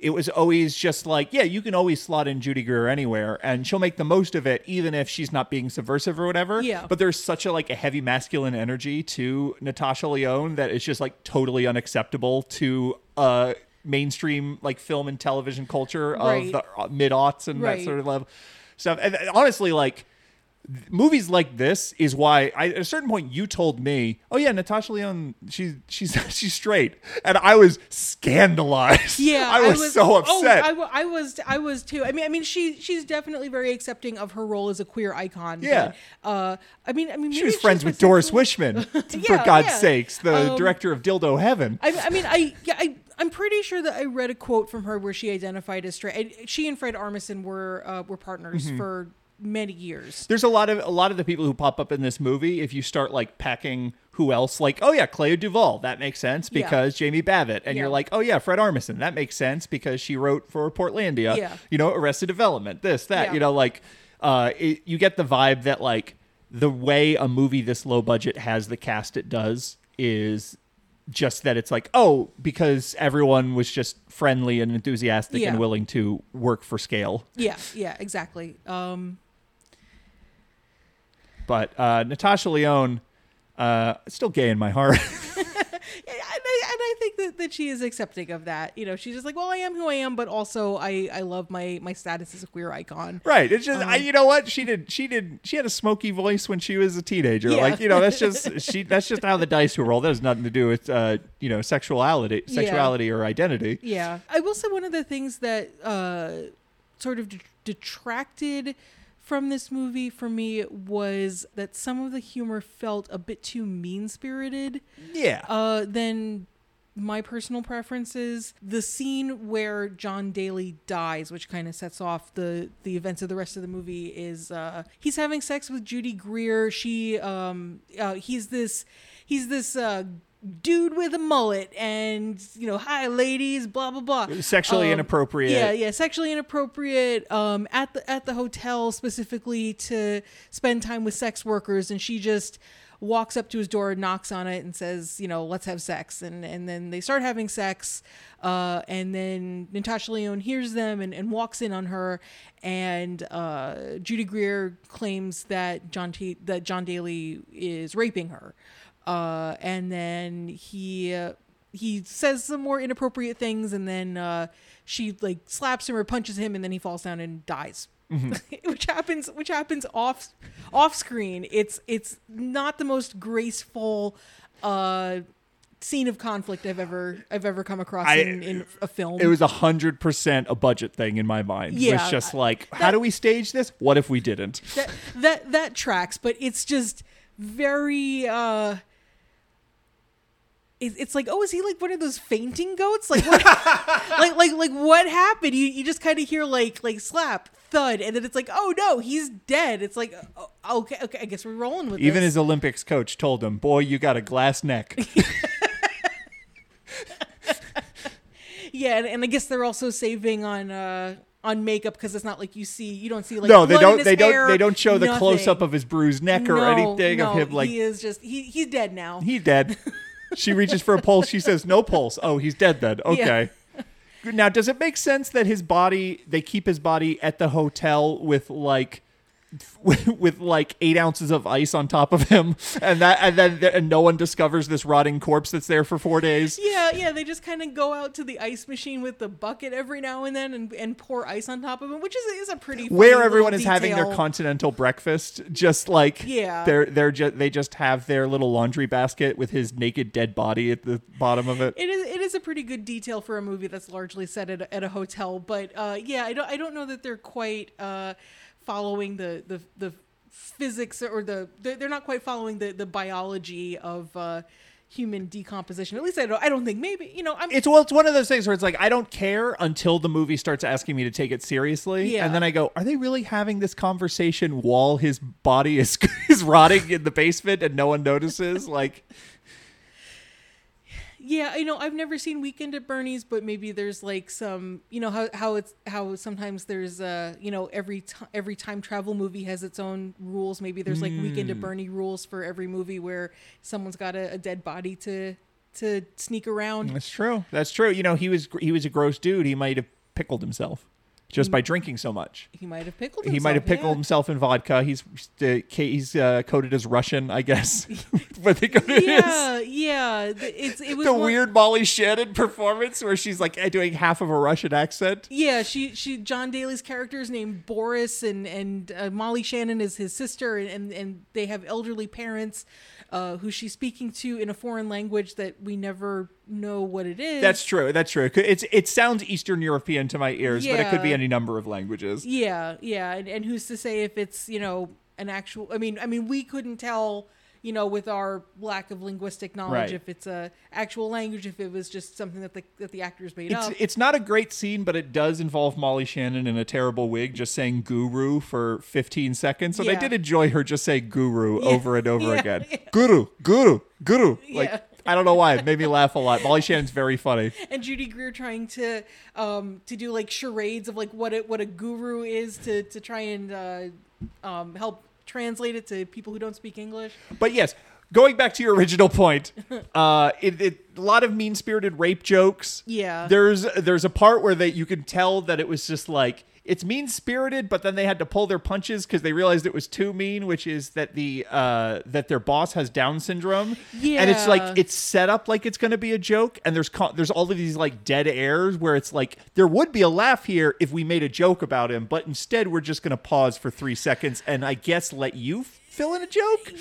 it was always just like, yeah, you can always slot in Judy Greer anywhere, and she'll make the most of it, even if she's not being subversive or whatever. Yeah. But there's such a like a heavy masculine energy to Natasha Lyonne that it's just like totally unacceptable to Uh, mainstream like film and television culture of right. the mid-aughts and right. that sort of level stuff. And honestly, like th- movies like this is why I, at a certain point you told me, oh yeah, Natasha Lyonne, she's she's she's straight, and I was scandalized. Yeah, I was, I was so upset. Oh, I, w- I was I was too. I mean I mean she she's definitely very accepting of her role as a queer icon. Yeah. But, uh, I mean I mean she was friends with Doris Wishman yeah, for God's yeah. sakes, the um, director of Dildo Heaven. I, I mean I yeah, I. I'm pretty sure that I read a quote from her where she identified as straight. She and Fred Armisen were uh, were partners mm-hmm. for many years. There's a lot of a lot of the people who pop up in this movie. If you start like packing who else, like, oh yeah, Cleo Duvall, that makes sense because yeah. Jamie Babbitt, and yeah. you're like, oh yeah, Fred Armisen, that makes sense because she wrote for Portlandia, yeah. you know, Arrested Development, this that, yeah. you know, like uh, it, you get the vibe that like the way a movie this low budget has the cast it does is just that it's like, oh, because everyone was just friendly and enthusiastic yeah. and willing to work for scale. Yeah, yeah, exactly. Um, but uh, Natasha Lyonne, uh, still gay in my heart. and, I, and I think that, that she is accepting of that. You know, she's just like, well, I am who I am, but also I, I love my, my status as a queer icon. Right. It's just, um, I, you know what? She did, she did, she had a smoky voice when she was a teenager. Yeah. Like, you know, that's just, she, that's just how the dice were rolled. That has nothing to do with, uh, you know, sexuality, sexuality yeah. or identity. Yeah. I will say one of the things that uh, sort of detracted from this movie for me was that some of the humor felt a bit too mean-spirited. Yeah. Uh, than my personal preferences. The scene where John Daly dies, which kind of sets off the the events of the rest of the movie, is uh, he's having sex with Judy Greer. She, um, uh, he's this, he's this. Uh, dude with a mullet and, you know, hi ladies, blah blah blah, sexually um, inappropriate yeah yeah sexually inappropriate um at the at the hotel, specifically to spend time with sex workers, and she just walks up to his door, knocks on it, and says, you know, let's have sex, and and then they start having sex, uh and then Natasha Lyonne hears them and, and walks in on her, and uh Judy Greer claims that John T- that John Daly is raping her. Uh, and then he, uh, he says some more inappropriate things, and then, uh, she like slaps him or punches him, and then he falls down and dies, mm-hmm. which happens, which happens off, off screen. It's, it's not the most graceful, uh, scene of conflict I've ever I've ever come across I, in, in a film. It was a hundred percent a budget thing in my mind. Yeah, it was just like, that, how do we stage this? What if we didn't? That, that, that tracks, but it's just very, uh, it's like, oh, is he like one of those fainting goats? Like, what, like, like, like, what happened? You you just kind of hear like like slap, thud, and then it's like, oh no, he's dead. It's like, oh, okay, okay, I guess we're rolling with this. Even his Olympics coach told him, boy, you got a glass neck. Yeah, and, and I guess they're also saving on uh, on makeup, because it's not like you see, you don't see like no, they don't, they hair, don't, they don't show nothing. The close up of his bruised neck or no, anything no, of him. Like he is just he he's dead now. He's dead. She reaches for a pulse. She says, no pulse. Oh, he's dead then. Okay. Yeah. Now, does it make sense that his body, they keep his body at the hotel with like, with, with like eight ounces of ice on top of him, and that, and then and no one discovers this rotting corpse that's there for four days? Yeah, yeah. They just kind of go out to the ice machine with the bucket every now and then and, and pour ice on top of him, which is is a pretty funny where everyone is detail. Having their continental breakfast, just like yeah, they're they're just they just have their little laundry basket with his naked dead body at the bottom of it. It is it is a pretty good detail for a movie that's largely set at at a hotel, but uh, yeah, I don't I don't know that they're quite. Uh, following the, the the physics or the they're not quite following the, the biology of uh, human decomposition. At least I don't I don't think maybe, you know, I'm It's well it's one of those things where it's like I don't care until the movie starts asking me to take it seriously. Yeah. And then I go, are they really having this conversation while his body is is rotting in the basement and no one notices? Like yeah, you know, I've never seen Weekend at Bernie's, but maybe there's like some, you know, how, how it's how sometimes there's, uh, you know, every t- every time travel movie has its own rules. Maybe there's like mm. Weekend at Bernie rules for every movie where someone's got a, a dead body to to sneak around. That's true. That's true. You know, he was he was a gross dude. He might have pickled himself just he, by drinking so much. He might have pickled himself. He might have pickled yeah. himself in vodka. He's uh, he's uh, coded as Russian, I guess. But they go to yeah, his. yeah. It's it was the one, weird Molly Shannon performance where she's like doing half of a Russian accent. Yeah, she she John Daly's character is named Boris, and and uh, Molly Shannon is his sister, and and they have elderly parents uh, who she's speaking to in a foreign language that we never know what it is. That's true. That's true. It's it sounds Eastern European to my ears, yeah. But it could be any number of languages. Yeah, yeah, and and who's to say if it's, you know, an actual? I mean, I mean, we couldn't tell. You know, with our lack of linguistic knowledge, right. If it's a actual language, if it was just something that the that the actors made it's, up. It's not a great scene, but it does involve Molly Shannon in a terrible wig just saying guru for fifteen seconds. So yeah. They did enjoy her just saying guru yeah. over and over yeah. again. Yeah. Guru, guru, guru. Like, yeah. I don't know why. It made me laugh a lot. Molly Shannon's very funny. And Judy Greer trying to um, to do like charades of like what, it, what a guru is to, to try and uh, um, help translate it to people who don't speak English. But yes, going back to your original point, uh, it, it, a lot of mean-spirited rape jokes. Yeah. There's there's a part where they you can tell that it was just like, it's mean-spirited, but then they had to pull their punches because they realized it was too mean, which is that the uh, that their boss has Down syndrome. Yeah. And it's like, it's set up like it's going to be a joke, and there's co- there's all of these like dead airs where it's like, there would be a laugh here if we made a joke about him, but instead we're just going to pause for three seconds and I guess let you fill in a joke?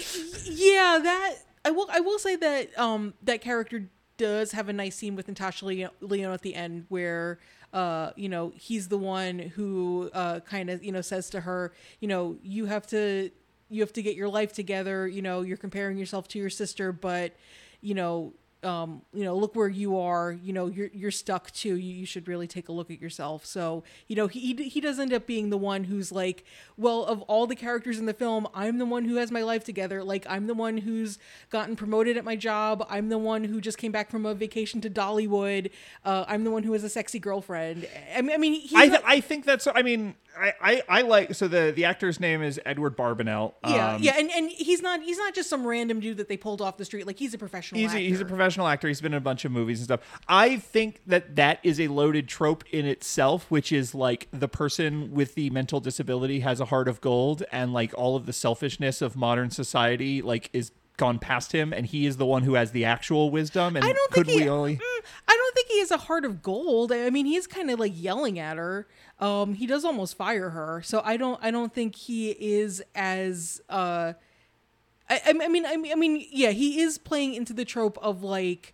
Yeah, that... I will, I will say that um, that character does have a nice scene with Natasha Lyonne at the end where... Uh, you know, he's the one who uh, kind of, you know, says to her, you know, you have to, you have to get your life together. You know, you're comparing yourself to your sister, but, you know, um, you know, look where you are. You know, you're you're stuck too. You, you should really take a look at yourself. So, you know, he he does end up being the one who's like, well, of all the characters in the film, I'm the one who has my life together. Like, I'm the one who's gotten promoted at my job. I'm the one who just came back from a vacation to Dollywood. Uh, I'm the one who has a sexy girlfriend. I mean, I mean, I, th- I think that's. I mean, I, I, I like. So the the actor's name is Edward Barbanel. Um, yeah, yeah, and, and he's not he's not just some random dude that they pulled off the street. Like, he's a professional. He's actor. A, he's a professional. actor. He's been in a bunch of movies and stuff. I think that that is a loaded trope in itself, which is like the person with the mental disability has a heart of gold, and like all of the selfishness of modern society like is gone past him, and he is the one who has the actual wisdom. And I don't could think he, we only... I don't think he has a heart of gold. I mean, he's kind of like yelling at her. Um, he does almost fire her. So I don't. I don't think he is as. Uh, I, I mean, I mean, I mean, yeah, he is playing into the trope of like,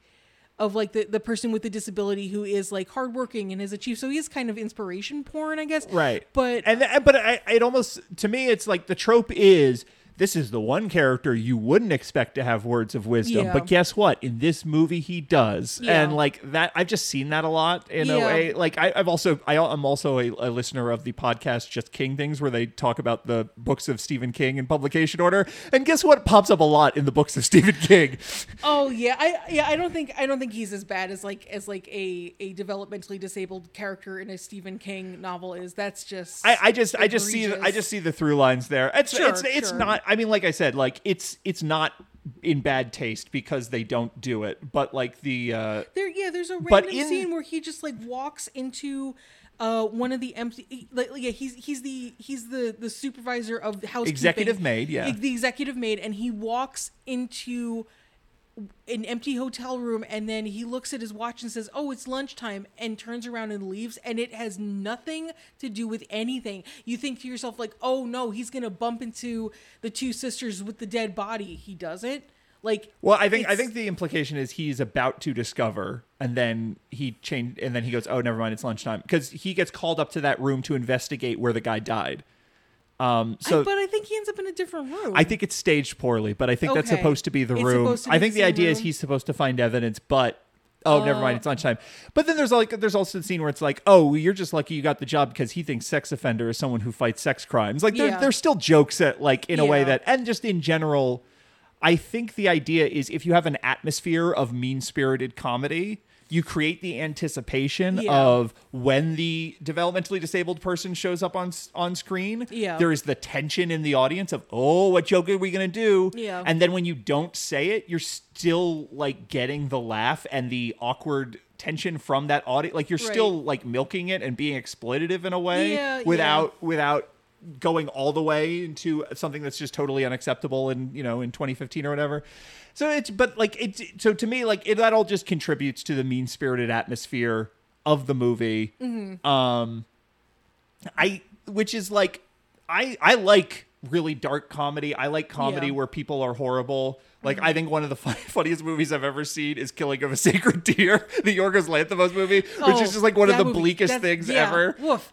of like the, the person with the disability who is like hardworking and has achieved. So he is kind of inspiration porn, I guess. Right. But and but I, it almost to me, it's like the trope is this is the one character you wouldn't expect to have words of wisdom, yeah. but guess what? In this movie, he does. Yeah. And like that, I've just seen that a lot in yeah. a way. Like I, I've also, I, I'm also a, a listener of the podcast Just King Things, where they talk about the books of Stephen King in publication order. And guess what pops up a lot in the books of Stephen King? Oh yeah, I yeah, I don't think I don't think he's as bad as like as like a a developmentally disabled character in a Stephen King novel is. That's just I, I just egregious. I just see I just see the through lines there. It's sure, it's, sure. it's not. I mean, like I said, like it's it's not in bad taste because they don't do it. But like the uh, there, yeah, there's a random in, scene where he just like walks into. Uh, one of the empty, like, yeah, he's he's the he's the the supervisor of the housekeeping, executive maid, yeah, the executive maid, and he walks into an empty hotel room, and then he looks at his watch and says, "Oh, it's lunchtime," and turns around and leaves, and it has nothing to do with anything. You think to yourself, like, "Oh no, he's gonna bump into the two sisters with the dead body." He doesn't. Like, well, I think I think the implication is he's about to discover, and then he changed, and then he goes, "Oh, never mind, it's lunchtime," because he gets called up to that room to investigate where the guy died. Um, so, I, but I think he ends up in a different room. I think it's staged poorly, but I think okay. that's supposed to be the it's room. Be I think the, the idea room. is he's supposed to find evidence, but. Oh, uh, never mind. It's lunchtime. But then there's like there's also the scene where it's like, oh, you're just lucky you got the job because he thinks sex offender is someone who fights sex crimes. Like there, yeah. there's still jokes that like in yeah. a way that, and just in general. I think the idea is if you have an atmosphere of mean-spirited comedy, you create the anticipation yeah. of when the developmentally disabled person shows up on on screen, yeah. there is the tension in the audience of, oh, what joke are we going to do? Yeah. And then when you don't say it, you're still like getting the laugh and the awkward tension from that audience. Like you're right. still like milking it and being exploitative in a way yeah, without yeah. without... going all the way into something that's just totally unacceptable in, you know, in twenty fifteen or whatever. So it's, but like, it's, so to me, like it, that all just contributes to the mean spirited atmosphere of the movie. Mm-hmm. Um, I, which is like, I, I like really dark comedy. I like comedy yeah. where people are horrible. Like, I think one of the fun- funniest movies I've ever seen is Killing of a Sacred Deer, the Yorgos Lanthimos movie, which oh, is just like one of the movie, bleakest things yeah, ever. Woof.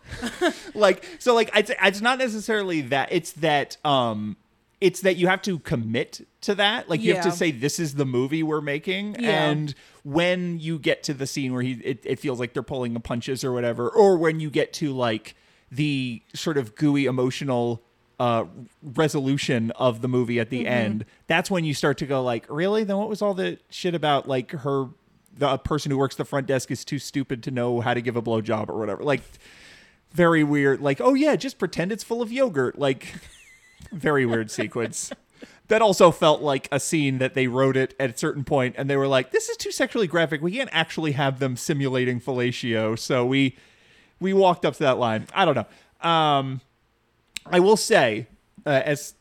Like, so like, it's, it's not necessarily that. It's that, um, it's that you have to commit to that. Like, you yeah. have to say, this is the movie we're making. Yeah. And when you get to the scene where he, it, it feels like they're pulling the punches or whatever, or when you get to like the sort of gooey emotional Uh, resolution of the movie at the mm-hmm. end, that's when you start to go like, really? Then what was all the shit about like her, the person who works the front desk is too stupid to know how to give a blowjob or whatever? Like, very weird. Like, oh yeah, just pretend it's full of yogurt. Like, very weird sequence. That also felt like a scene that they wrote it at a certain point and they were like, this is too sexually graphic. We can't actually have them simulating fellatio. So we, we walked up to that line. I don't know. Um, I will say, uh, as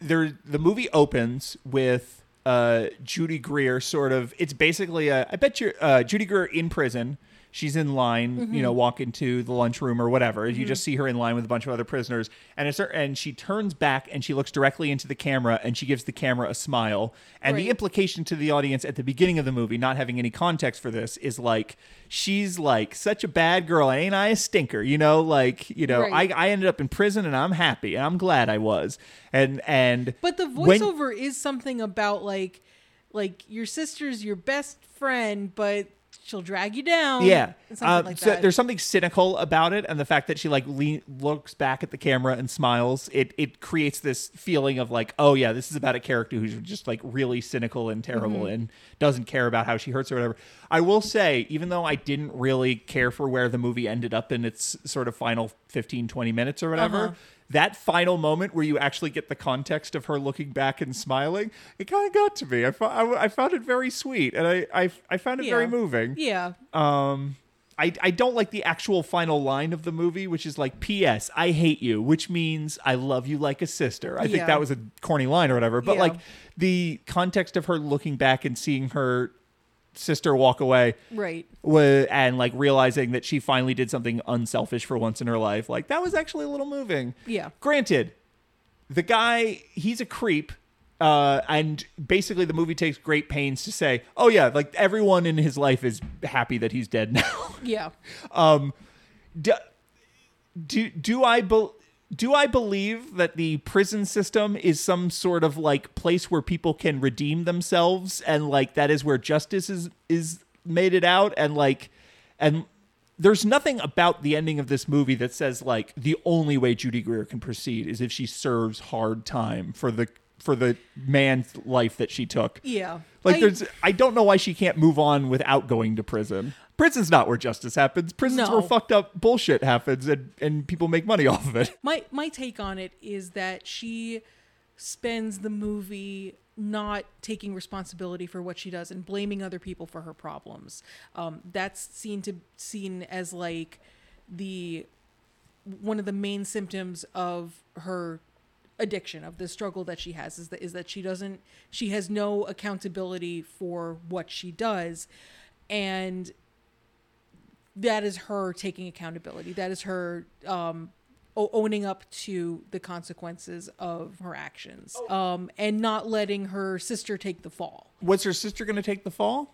there, the movie opens with uh, Judy Greer sort of. It's basically a. I bet you're uh, Judy Greer in prison. She's in line, mm-hmm. you know, walk into the lunchroom or whatever. Mm-hmm. You just see her in line with a bunch of other prisoners, and it's her, and she turns back and she looks directly into the camera and she gives the camera a smile. And right. the implication to the audience at the beginning of the movie, not having any context for this, is like she's like such a bad girl, and ain't I a stinker? You know, like you know, right. I I ended up in prison and I'm happy and I'm glad I was. And and but the voiceover when, is something about like like your sister's your best friend, but. She'll drag you down. Yeah. Something um, like that. So there's something cynical about it. And the fact that she like le- looks back at the camera and smiles, it it creates this feeling of like, oh yeah, this is about a character who's just like really cynical and terrible mm-hmm. and doesn't care about how she hurts or whatever. I will say, even though I didn't really care for where the movie ended up in its sort of final fifteen, twenty minutes or whatever, uh-huh. that final moment where you actually get the context of her looking back and smiling, it kind of got to me. I, fo- I, I found it very sweet, and I I, I found it yeah. very moving. Yeah. Um, I, I don't like the actual final line of the movie, which is like, P S I hate you, which means I love you like a sister. I yeah. think that was a corny line or whatever. But yeah. like the context of her looking back and seeing her sister walk away, right, was, and like realizing that she finally did something unselfish for once in her life, like that was actually a little moving. Yeah. Granted, the guy, he's a creep, uh and basically the movie takes great pains to say, oh yeah, like everyone in his life is happy that he's dead now. Yeah. um do do, do I be- do I believe that the prison system is some sort of like place where people can redeem themselves and like that is where justice is is made it out and like and there's nothing about the ending of this movie that says like the only way Judy Greer can proceed is if she serves hard time for the for the man's life that she took. Yeah. Like I, there's I don't know why she can't move on without going to prison. Prison's not where justice happens. Prison's no. where fucked up bullshit happens and, and people make money off of it. My my take on it is that she spends the movie not taking responsibility for what she does and blaming other people for her problems. Um, that's seen to seen as like the one of the main symptoms of her addiction, of the struggle that she has, is that is that she doesn't she has no accountability for what she does, and that is her taking accountability. That is her um, owning up to the consequences of her actions, um, and not letting her sister take the fall. Was her sister going to take the fall?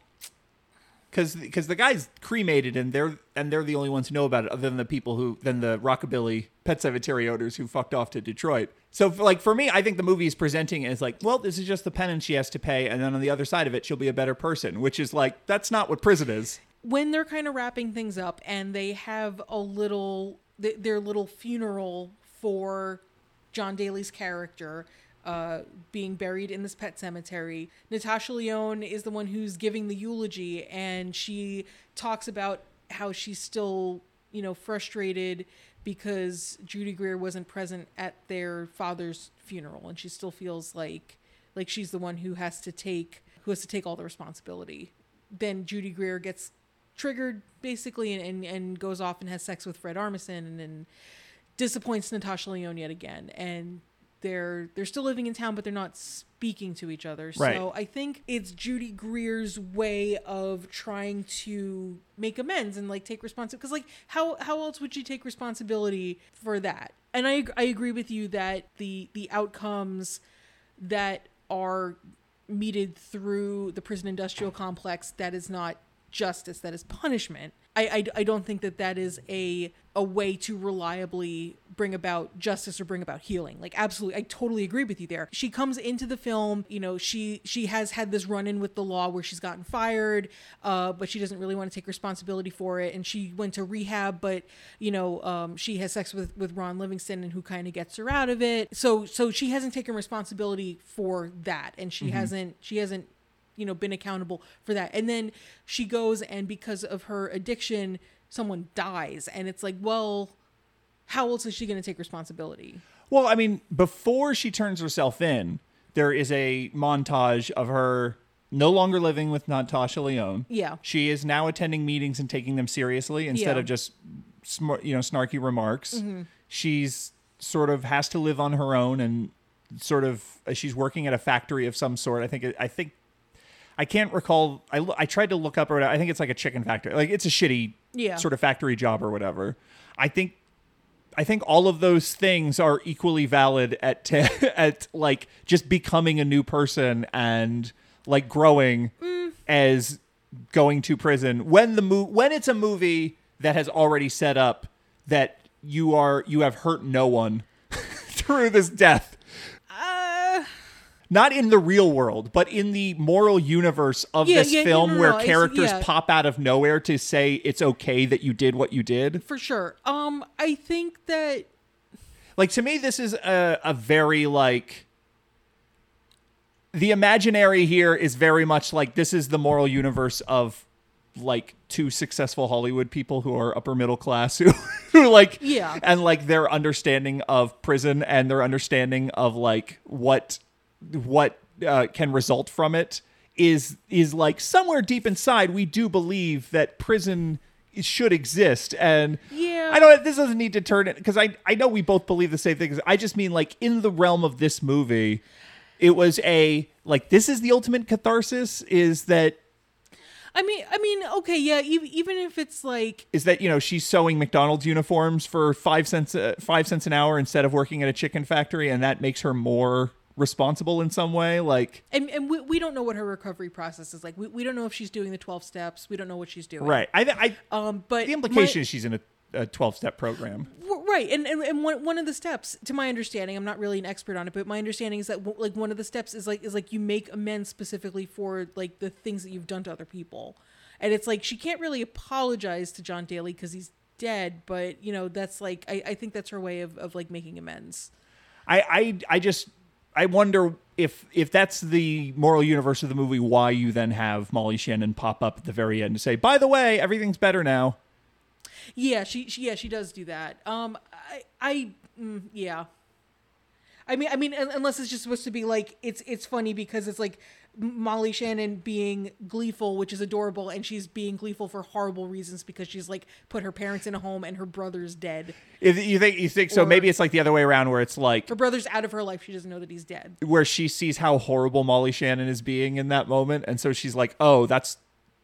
Because because the guy's cremated, and they're and they're the only ones who know about it, other than the people who than the rockabilly Pet Cemetery owners who fucked off to Detroit. So for, like for me, I think the movie is presenting it as like, well, this is just the penance she has to pay, and then on the other side of it, she'll be a better person, which is like that's not what prison is. When they're kind of wrapping things up and they have a little, th- their little funeral for John Daly's character uh, being buried in this pet cemetery, Natasha Lyonne is the one who's giving the eulogy, and she talks about how she's still, you know, frustrated because Judy Greer wasn't present at their father's funeral, and she still feels like like she's the one who has to take who has to take all the responsibility. Then Judy Greer gets triggered basically and, and, and goes off and has sex with Fred Armisen and, and disappoints Natasha Lyonne yet again. And they're they're still living in town, but they're not speaking to each other. Right. So I think it's Judy Greer's way of trying to make amends and like take responsibility, because like how how else would she take responsibility for that? And I I agree with you that the the outcomes that are meted through the prison industrial complex, that is not justice, that is punishment. I, I, I don't think that that is a a way to reliably bring about justice or bring about healing. Like, absolutely, I totally agree with you there. She comes into the film, you know, she she has had this run-in with the law where she's gotten fired, uh, but she doesn't really want to take responsibility for it. And she went to rehab, but, you know, um, she has sex with, with Ron Livingston, and who kind of gets her out of it. So so she hasn't taken responsibility for that, and she mm-hmm. hasn't she hasn't. you know, been accountable for that. And then she goes, and because of her addiction, someone dies. And it's like, well, how else is she going to take responsibility? Well, I mean, before she turns herself in, there is a montage of her no longer living with Natasha Lyonne. Yeah. She is now attending meetings and taking them seriously instead yeah. of just, sm- you know, snarky remarks. Mm-hmm. She's sort of has to live on her own, and sort of, she's working at a factory of some sort. I think, I think, I can't recall. I, I tried to look up, or I think it's like a chicken factory. Like, it's a shitty yeah. sort of factory job or whatever. I think I think all of those things are equally valid at t- at like just becoming a new person and like growing mm. as going to prison. When the mo- when it's a movie that has already set up that you are you have hurt no one through this death. Not in the real world, but in the moral universe of yeah, this yeah, film no, no, where no, characters yeah. pop out of nowhere to say it's okay that you did what you did. For sure. Um, I think that... Like, to me, this is a, a very, like... The imaginary here is very much like this is the moral universe of, like, two successful Hollywood people who are upper middle class who, who like... Yeah. And, like, their understanding of prison and their understanding of, like, what... what uh, can result from it is is like somewhere deep inside we do believe that prison should exist, and yeah. I don't. This doesn't need to turn it, because I I know we both believe the same things. I just mean like in the realm of this movie, it was a like this is the ultimate catharsis. Is that I mean I mean okay yeah even, even if it's like is that you know she's sewing McDonald's uniforms for five cents uh, five cents an hour instead of working at a chicken factory, and that makes her more responsible in some way, like and, and we, we don't know what her recovery process is like. We we don't know if she's doing the twelve steps. We don't know what she's doing. Right. I, I um. But the implication my, is she's in a a twelve-step program. Right. And, and and one one of the steps, to my understanding, I'm not really an expert on it, but my understanding is that like one of the steps is like is like you make amends specifically for like the things that you've done to other people. And it's like she can't really apologize to John Daly because he's dead, but you know, that's like I, I think that's her way of, of like making amends. I, I I just I wonder if if that's the moral universe of the movie, why you then have Molly Shannon pop up at the very end and say, by the way, everything's better now. Yeah, she, she yeah she does do that. Um, I I mm, yeah. I mean I mean unless it's just supposed to be like it's it's funny because it's like Molly Shannon being gleeful, which is adorable, and she's being gleeful for horrible reasons because she's like put her parents in a home and her brother's dead. If you think you think or, so maybe it's like the other way around where it's like her brother's out of her life, she doesn't know that he's dead. Where she sees how horrible Molly Shannon is being in that moment, and so she's like, "Oh, that's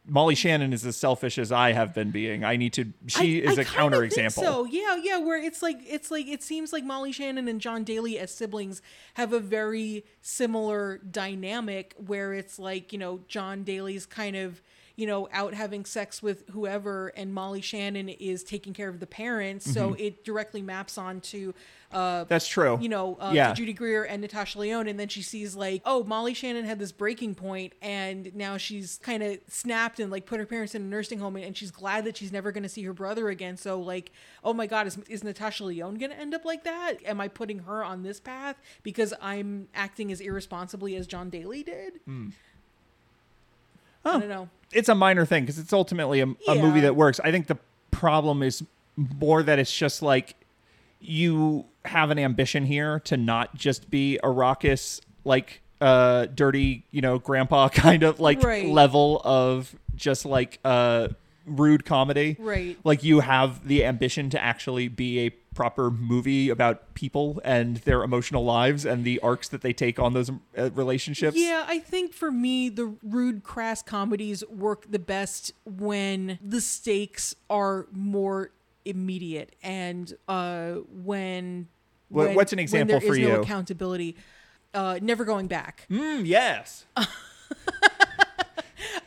Molly Shannon is as selfish as I have been being. I need to. She I, is I a counterexample." So yeah, yeah. Where it's like, it's like, it seems like Molly Shannon and John Daly as siblings have a very similar dynamic. Where it's like, you know, John Daly's kind of, you know, out having sex with whoever, and Molly Shannon is taking care of the parents. So mm-hmm. it directly maps onto. Uh, That's true. You know, uh, yeah. to Judy Greer and Natasha Lyonne, and then she sees like, oh, Molly Shannon had this breaking point, and now she's kind of snapped and like put her parents in a nursing home, and, and she's glad that she's never going to see her brother again. So like, oh my God, is, is Natasha Lyonne going to end up like that? Am I putting her on this path because I'm acting as irresponsibly as John Daly did? Mm. Oh, I don't know. It's a minor thing because it's ultimately a, yeah. a movie that works. I think the problem is more that it's just like, you have an ambition here to not just be a raucous, like, uh, dirty, you know, grandpa kind of like right. level of just like uh, rude comedy. Right. Like you have the ambition to actually be a proper movie about people and their emotional lives and the arcs that they take on those uh, relationships. Yeah, I think for me, the rude, crass comedies work the best when the stakes are more immediate and uh when, when what's an example when there for is you no accountability uh Never Going Back. Mm, yes.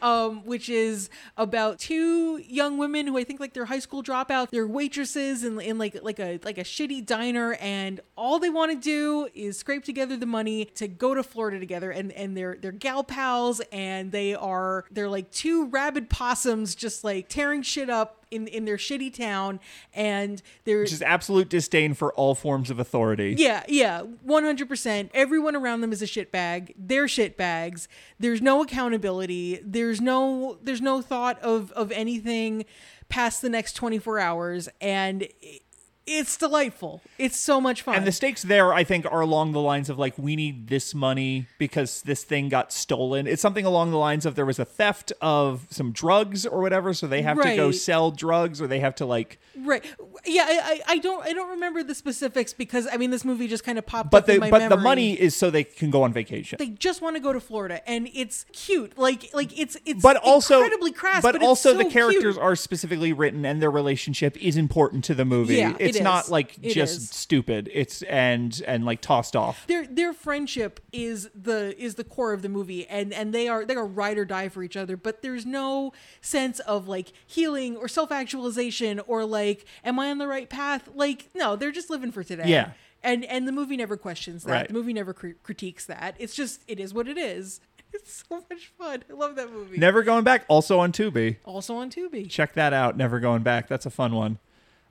Um, which is about two young women who I think like they're high school dropouts. They're waitresses in, in like like a like a shitty diner, and all they want to do is scrape together the money to go to Florida together. And and they're they're gal pals, and they are they're like two rabid possums just like tearing shit up in in their shitty town, and there's just absolute disdain for all forms of authority. Yeah, yeah, one hundred percent. Everyone around them is a shitbag. They're shitbags. There's no accountability. There's no there's no thought of of anything past the next twenty-four hours, and it, it's delightful. It's so much fun. And the stakes there, I think, are along the lines of like, we need this money because this thing got stolen. It's something along the lines of there was a theft of some drugs or whatever, so they have right. to go sell drugs, or they have to like. Right. Yeah, I, I don't I don't remember the specifics because I mean this movie just kind of popped but up the, in my but memory. But the money is so they can go on vacation. They just want to go to Florida, and it's cute. Like like it's it's but also, incredibly crass. But, but also it's so the characters cute. Are specifically written, and their relationship is important to the movie. Yeah, it's It's not like it just is. Stupid. It's and and like tossed off. Their their friendship is the is the core of the movie, and and they are they are ride or die for each other. But there's no sense of like healing or self actualization or like, am I on the right path? Like no, they're just living for today. Yeah. And and the movie never questions that. Right. The movie never cr- critiques that. It's just it is what it is. It's so much fun. I love that movie. Never Going Back. Also on Tubi. Also on Tubi. Check that out. Never Going Back. That's a fun one.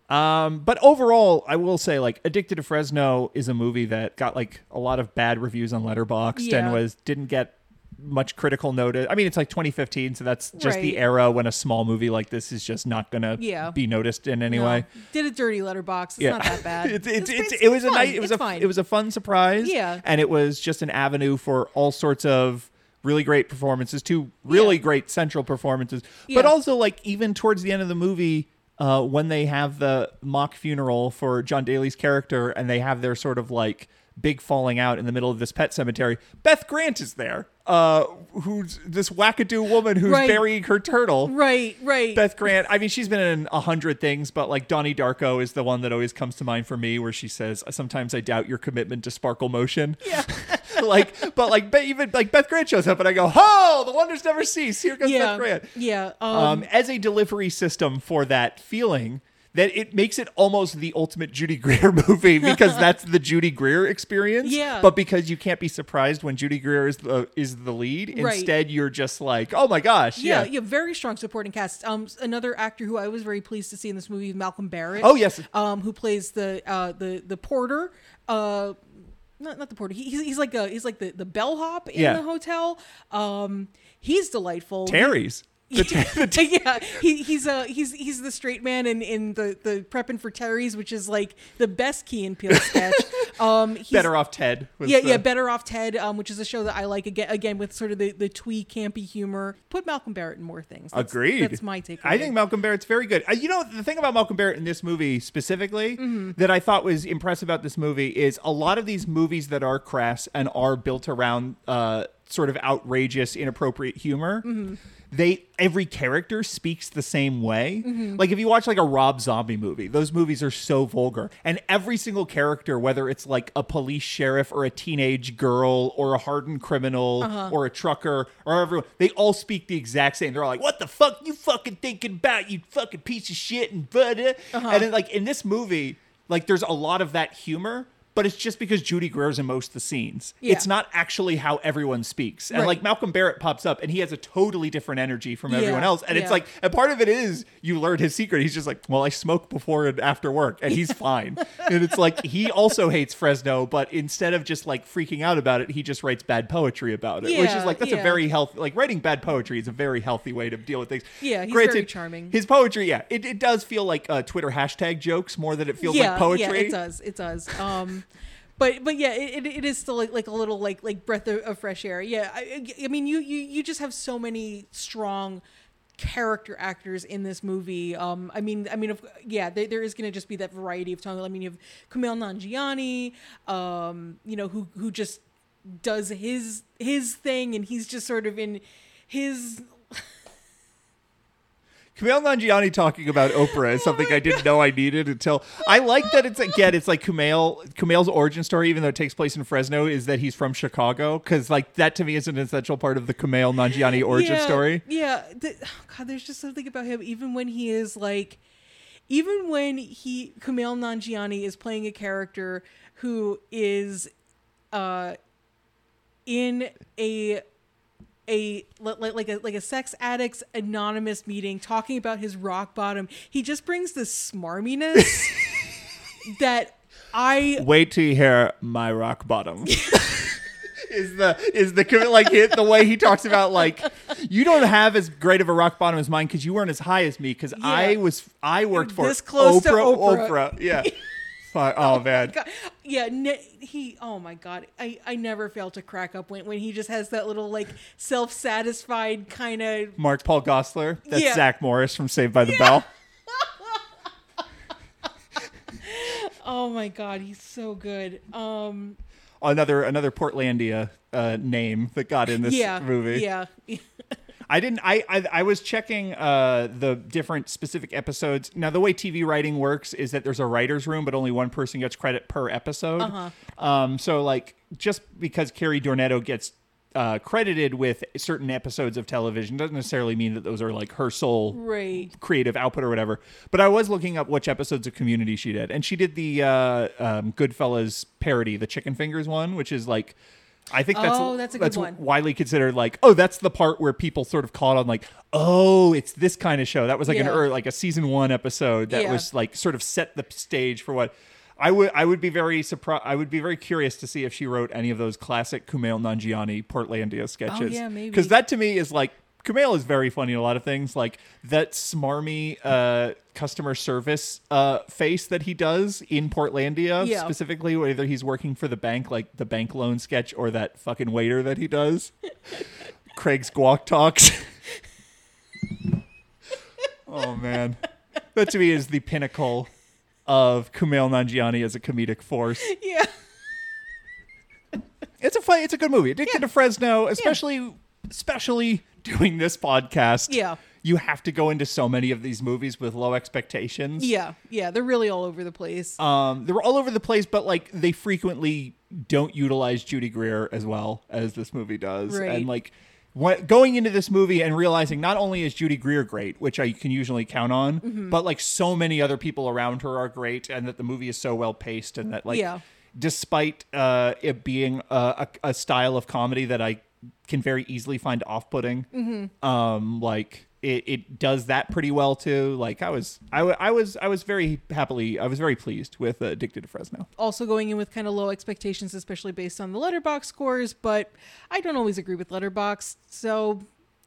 Um, but overall, I will say like Addicted to Fresno is a movie that got like a lot of bad reviews on Letterboxd yeah. and was didn't get much critical notice. I mean, it's like twenty fifteen, so that's just right. the era when a small movie like this is just not gonna yeah. be noticed in any no. way. Did a dirty Letterboxd. It's yeah. not that bad. it's, it's, it's, it's, it was fun. a nice, it was it's a fine. It was a fun surprise. Yeah, and it was just an avenue for all sorts of really great performances, two really yeah. great central performances, yeah. but also like even towards the end of the movie. Uh, when they have the mock funeral for John Daly's character and they have their sort of like big falling out in the middle of this pet cemetery, Beth Grant is there, uh, who's this wackadoo woman who's right. burying her turtle. Right, right. Beth Grant, I mean, she's been in a hundred things, but like Donnie Darko is the one that always comes to mind for me, where she says, sometimes I doubt your commitment to sparkle motion. Yeah. Like, but like, even like Beth Grant shows up, and I go, "Oh, the wonders never cease." Here comes yeah, Beth Grant. Yeah. Um, um, as a delivery system for that feeling, that it makes it almost the ultimate Judy Greer movie, because that's the Judy Greer experience. Yeah. But because you can't be surprised when Judy Greer is the, is the lead. Right. Instead, you're just like, oh my gosh. Yeah, yeah. Yeah. Very strong supporting cast. Um, another actor who I was very pleased to see in this movie is Malcolm Barrett. Oh, yes. Um, who plays the, uh, the, the porter, uh, Not not the porter. He, he's, he's like a, he's like the, the bellhop in yeah. the hotel. Um, he's delightful. Terry's. The ter- the ter- yeah, he, he's a he's he's the straight man in, in the, the prepping for Terry's, which is like the best Key and Peele sketch. Um, he's, Better Off Ted. Was yeah, the... yeah, Better Off Ted, um, which is a show that I like again, again with sort of the, the twee campy humor. Put Malcolm Barrett in more things. That's, Agreed. That's my take. I think Malcolm Barrett's very good. Uh, you know, the thing about Malcolm Barrett in this movie specifically mm-hmm. that I thought was impressive about this movie is a lot of these movies that are crass and are built around uh, sort of outrageous, inappropriate humor. Mm-hmm. They every character speaks the same way. Mm-hmm. Like if you watch like a Rob Zombie movie, those movies are so vulgar. And every single character, whether it's like a police sheriff or a teenage girl or a hardened criminal uh-huh. or a trucker or everyone, they all speak the exact same. They're all like, "What the fuck you fucking thinking about, you fucking piece of shit?" And but uh-huh. and then like in this movie, like there's a lot of that humor. But it's just because Judy Greer's in most of the scenes. Yeah. It's not actually how everyone speaks. And right. like Malcolm Barrett pops up and he has a totally different energy from yeah. everyone else. And yeah. it's like, and part of it is you learn his secret. He's just like, well, I smoke before and after work and he's fine. And it's like, he also hates Fresno, but instead of just like freaking out about it, he just writes bad poetry about it. Yeah. Which is like, that's yeah. a very healthy, like writing bad poetry is a very healthy way to deal with things. Yeah, he's Granted, very charming. His poetry, yeah. It, it does feel like uh, Twitter hashtag jokes more than it feels yeah, like poetry. Yeah, it does. It does. Um... But but yeah, it it is still like, like a little like like breath of, of fresh air. Yeah, I, I mean you, you you just have so many strong character actors in this movie. Um, I mean I mean if, yeah, there, there is going to just be that variety of tongue. I mean you have Kumail Nanjiani, um, you know who who just does his his thing and he's just sort of in his. Kumail Nanjiani talking about Oprah is something I didn't know I needed until I like that. It's again, it's like Kumail Kumail's origin story, even though it takes place in Fresno, is that he's from Chicago. Because like that to me is an essential part of the Kumail Nanjiani origin yeah, story. Yeah. The, oh God, there's just something about him. Even when he is like, even when he Kumail Nanjiani is playing a character who is, uh, in a. A like, like a like a sex addicts anonymous meeting talking about his rock bottom. He just brings this smarminess that I wait till you hear my rock bottom. Is the is the like it, the way he talks about like you don't have as great of a rock bottom as mine because you weren't as high as me because yeah. I was I worked for this close Oprah, to Oprah Oprah yeah. Fuck. Oh, oh man. God. Yeah. Ne- he, oh my God. I, I never fail to crack up when, when he just has that little like self-satisfied kind of. Mark Paul Gosselaar. That's yeah. Zach Morris from Saved by the yeah. Bell. Oh my God. He's so good. Um, another, another Portlandia uh, name that got in this yeah, movie. Yeah. I didn't. I I, I was checking uh, the different specific episodes. Now, the way T V writing works is that there's a writer's room, but only one person gets credit per episode. Uh-huh. Um, so, like, just because Carrie Dornetto gets uh, credited with certain episodes of television doesn't necessarily mean that those are, like, her sole right. creative output or whatever. But I was looking up which episodes of Community she did. And she did the uh, um, Goodfellas parody, the Chicken Fingers one, which is, like... I think that's, oh, that's, a good that's one. Widely considered like, oh, that's the part where people sort of caught on like, oh, it's this kind of show. That was like yeah. an early, like a season one episode that yeah. was like sort of set the stage for what I would I would be very surprised. I would be very curious to see if she wrote any of those classic Kumail Nanjiani Portlandia sketches. Oh, yeah, maybe. Because that to me is like Kumail is very funny in a lot of things, like that smarmy uh, customer service uh, face that he does in Portlandia, yeah. specifically whether he's working for the bank, like the bank loan sketch, or that fucking waiter that he does. Craig's Squawk Talks. Oh, man. That to me is the pinnacle of Kumail Nanjiani as a comedic force. Yeah. It's a fun, it's a good movie. Addicted yeah. to Fresno, especially... Yeah. Especially doing this podcast, yeah, you have to go into so many of these movies with low expectations. Yeah, yeah, they're really all over the place. Um, they were all over the place, but like they frequently don't utilize Judy Greer as well as this movie does, right. and like what, going into this movie and realizing not only is Judy Greer great, which I can usually count on, mm-hmm. but like so many other people around her are great, and that the movie is so well paced, and that like yeah. despite uh, it being a, a, a style of comedy that I can very easily find off-putting, mm-hmm. um, like it, it does that pretty well too. Like I was, I, w- I was, I was very happily, I was very pleased with uh, Addicted to Fresno. Also going in with kind of low expectations, especially based on the Letterboxd scores, but I don't always agree with Letterboxd. So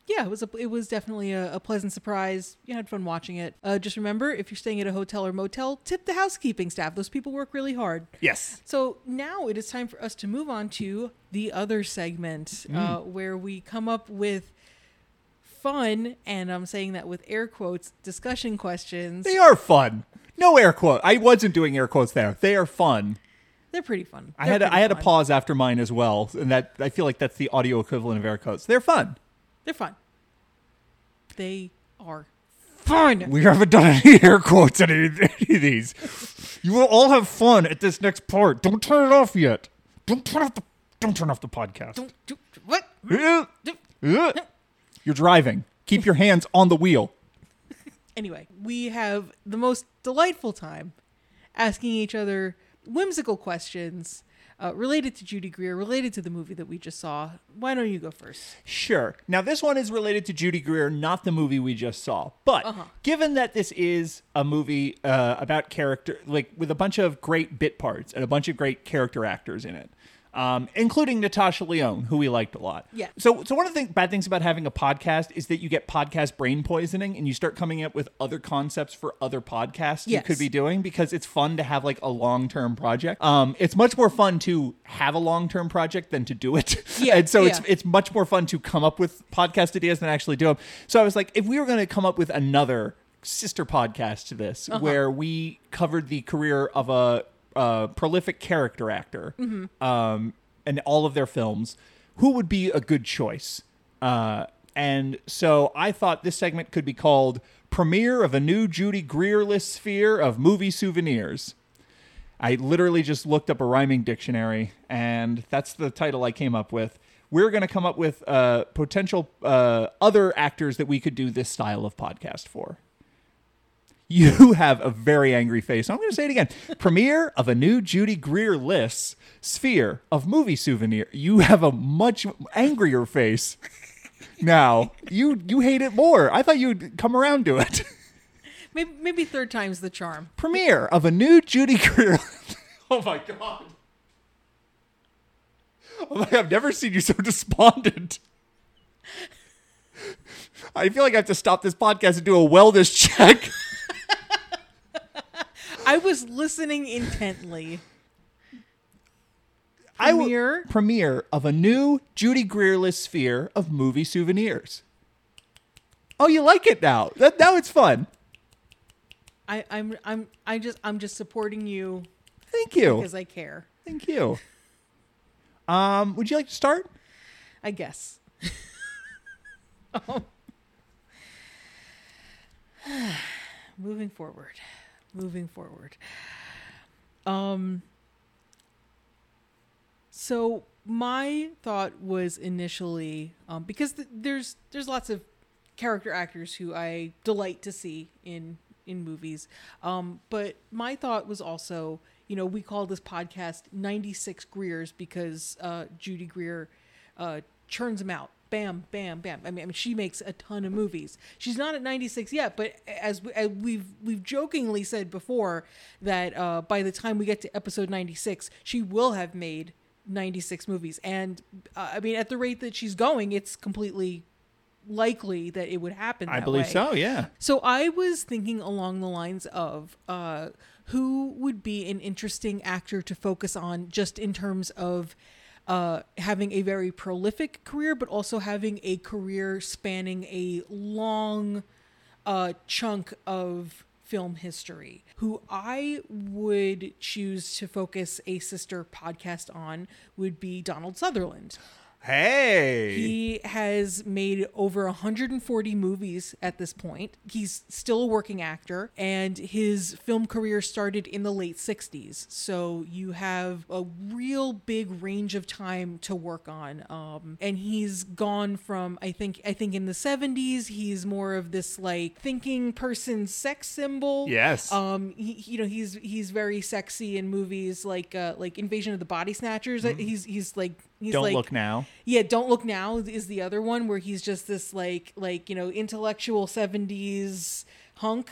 yeah, it was, a, it was definitely a, a pleasant surprise. You had fun watching it. Uh, just remember, if you're staying at a hotel or motel, tip the housekeeping staff. Those people work really hard. Yes. So now it is time for us to move on to the other segment, mm. uh, where we come up with fun, and I'm saying that with air quotes, discussion questions. They are fun. No air quote. I wasn't doing air quotes there. They are fun. They're pretty fun. They're I had a, I had fun. a pause after mine as well, and that I feel like that's the audio equivalent of air quotes. They're fun. They're fun. They are fun. We haven't done any air quotes on any, any of these. You will all have fun at this next part. Don't turn it off yet. Don't turn off the. Don't turn off the podcast. Don't do what? You're driving. Keep your hands on the wheel. Anyway, we have the most delightful time asking each other whimsical questions uh, related to Judy Greer, related to the movie that we just saw. Why don't you go first? Sure. Now, this one is related to Judy Greer, not the movie we just saw. But uh-huh. given that this is a movie uh, about character, like with a bunch of great bit parts and a bunch of great character actors in it, Um, including Natasha Lyonne, who we liked a lot. Yeah. So, so one of the th- bad things about having a podcast is that you get podcast brain poisoning, and you start coming up with other concepts for other podcasts yes. you could be doing, because it's fun to have like a long-term project. Um, it's much more fun to have a long-term project than to do it. Yeah. And so yeah. it's it's much more fun to come up with podcast ideas than actually do them. So I was like, if we were going to come up with another sister podcast to this, uh-huh. where we covered the career of a Uh, prolific character actor, mm-hmm. um, and all of their films, who would be a good choice? Uh, and so I thought this segment could be called Premiere of a New Judy Greerless Sphere of Movie Souvenirs. I literally just looked up a rhyming dictionary, and that's the title I came up with. We're going to come up with uh, potential uh, other actors that we could do this style of podcast for. You have a very angry face. I'm going to say it again. Premiere of a new Judy Greer lists sphere of movie souvenir. You have a much angrier face now. You you hate it more. I thought you'd come around to it. Maybe, maybe third time's the charm. Premiere of a new Judy Greer. Oh, my God. Oh my, I've never seen you so despondent. I feel like I have to stop this podcast and do a wellness check. I was listening intently. Premiere. I w- premiere of a new Judy Greerless sphere of movie souvenirs. Oh, you like it now? That, now it's fun. I, I'm I'm I just I'm just supporting you. Thank you. Because I care. Thank you. Um, would you like to start? I guess. Oh. Moving forward. Moving forward. Um, so my thought was initially, um, because th- there's there's lots of character actors who I delight to see in, in movies. Um, but my thought was also, you know, we call this podcast ninety-six Greers because uh, Judy Greer uh, churns them out. Bam, bam, bam. I mean, I mean, she makes a ton of movies. She's not at ninety-six yet, but as, we, as we've we've jokingly said before, that uh, by the time we get to episode ninety-six, she will have made ninety-six movies. And uh, I mean, at the rate that she's going, it's completely likely that it would happen that I believe way. So, yeah. So I was thinking along the lines of uh, who would be an interesting actor to focus on just in terms of Uh, having a very prolific career, but also having a career spanning a long uh, chunk of film history. Who I would choose to focus a sister podcast on would be Donald Sutherland. Hey! He has made over one hundred forty movies at this point. He's still a working actor, and his film career started in the late sixties. So you have a real big range of time to work on. Um, and he's gone from, I think, I think in the seventies, he's more of this like thinking person sex symbol. Yes. Um, he, you know, he's, he's very sexy in movies like, uh, like Invasion of the Body Snatchers. Mm-hmm. He's, he's like, He's don't like, look now. Yeah, Don't Look Now is the other one where he's just this like, like you know, intellectual seventies hunk,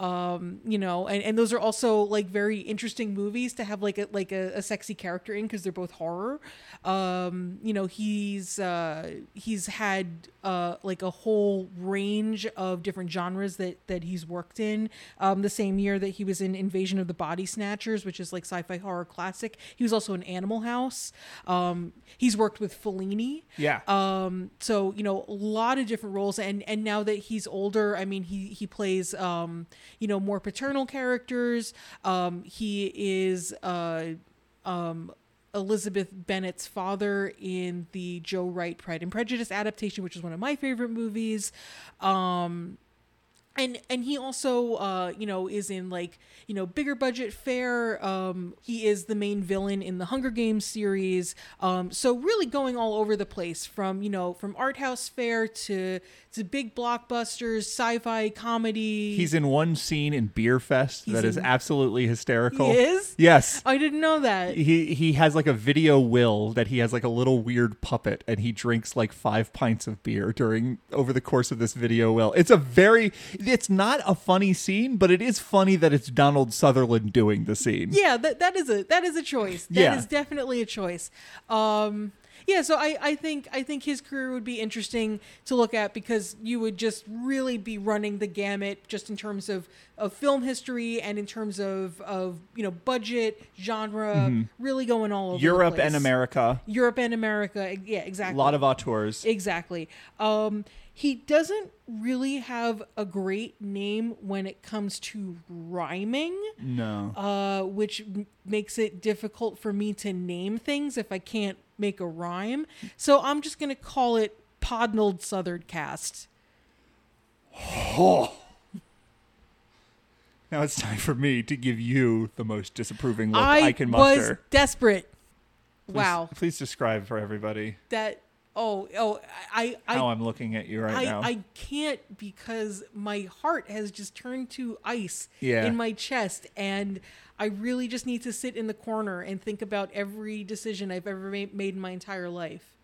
um, you know, and, and those are also like very interesting movies to have like a like a, a sexy character in because they're both horror. Um, you know, he's uh, he's had uh, like a whole range of different genres that that he's worked in. Um, the same year that he was in Invasion of the Body Snatchers, which is like sci-fi horror classic, he was also in Animal House. Um, he's worked with Fellini. Yeah. Um, so you know, a lot of different roles, and and now that he's older, I mean, he he plays um, you know more paternal characters. Um, he is uh, um. Elizabeth Bennett's father in the Joe Wright Pride and Prejudice adaptation, which is one of my favorite movies. Um, and, and he also, uh, you know, is in like, you know, bigger budget fare. Um, he is the main villain in the Hunger Games series. Um, so really going all over the place from, you know, from art house fare to, to big blockbusters, sci-fi comedy. He's in one scene in Beer Fest He's that in... is absolutely hysterical. He is? Yes. I didn't know that. He he has like a video will that he has like a little weird puppet and he drinks like five pints of beer during over the course of this video will. It's a very, it's not a funny scene, but it is funny that it's Donald Sutherland doing the scene. Yeah, that that is a that is a choice. That yeah. is definitely a choice. Um Yeah, so I, I think I think his career would be interesting to look at because you would just really be running the gamut just in terms of, of film history and in terms of, of you know budget, genre, mm-hmm. really going all over Europe the place. and America. Europe and America, yeah, exactly. A lot of auteurs. Exactly. Um, he doesn't really have a great name when it comes to rhyming. No. Uh, which m- makes it difficult for me to name things if I can't make a rhyme. So I'm just going to call it Podnold Southern Cast. Oh. Now it's time for me to give you the most disapproving look I, I can muster. I was desperate. Please, wow. Please describe for everybody. That... Oh, oh, I, I, how I'm looking at you right I, now. I can't because my heart has just turned to ice yeah. in my chest. And I really just need to sit in the corner and think about every decision I've ever made in my entire life.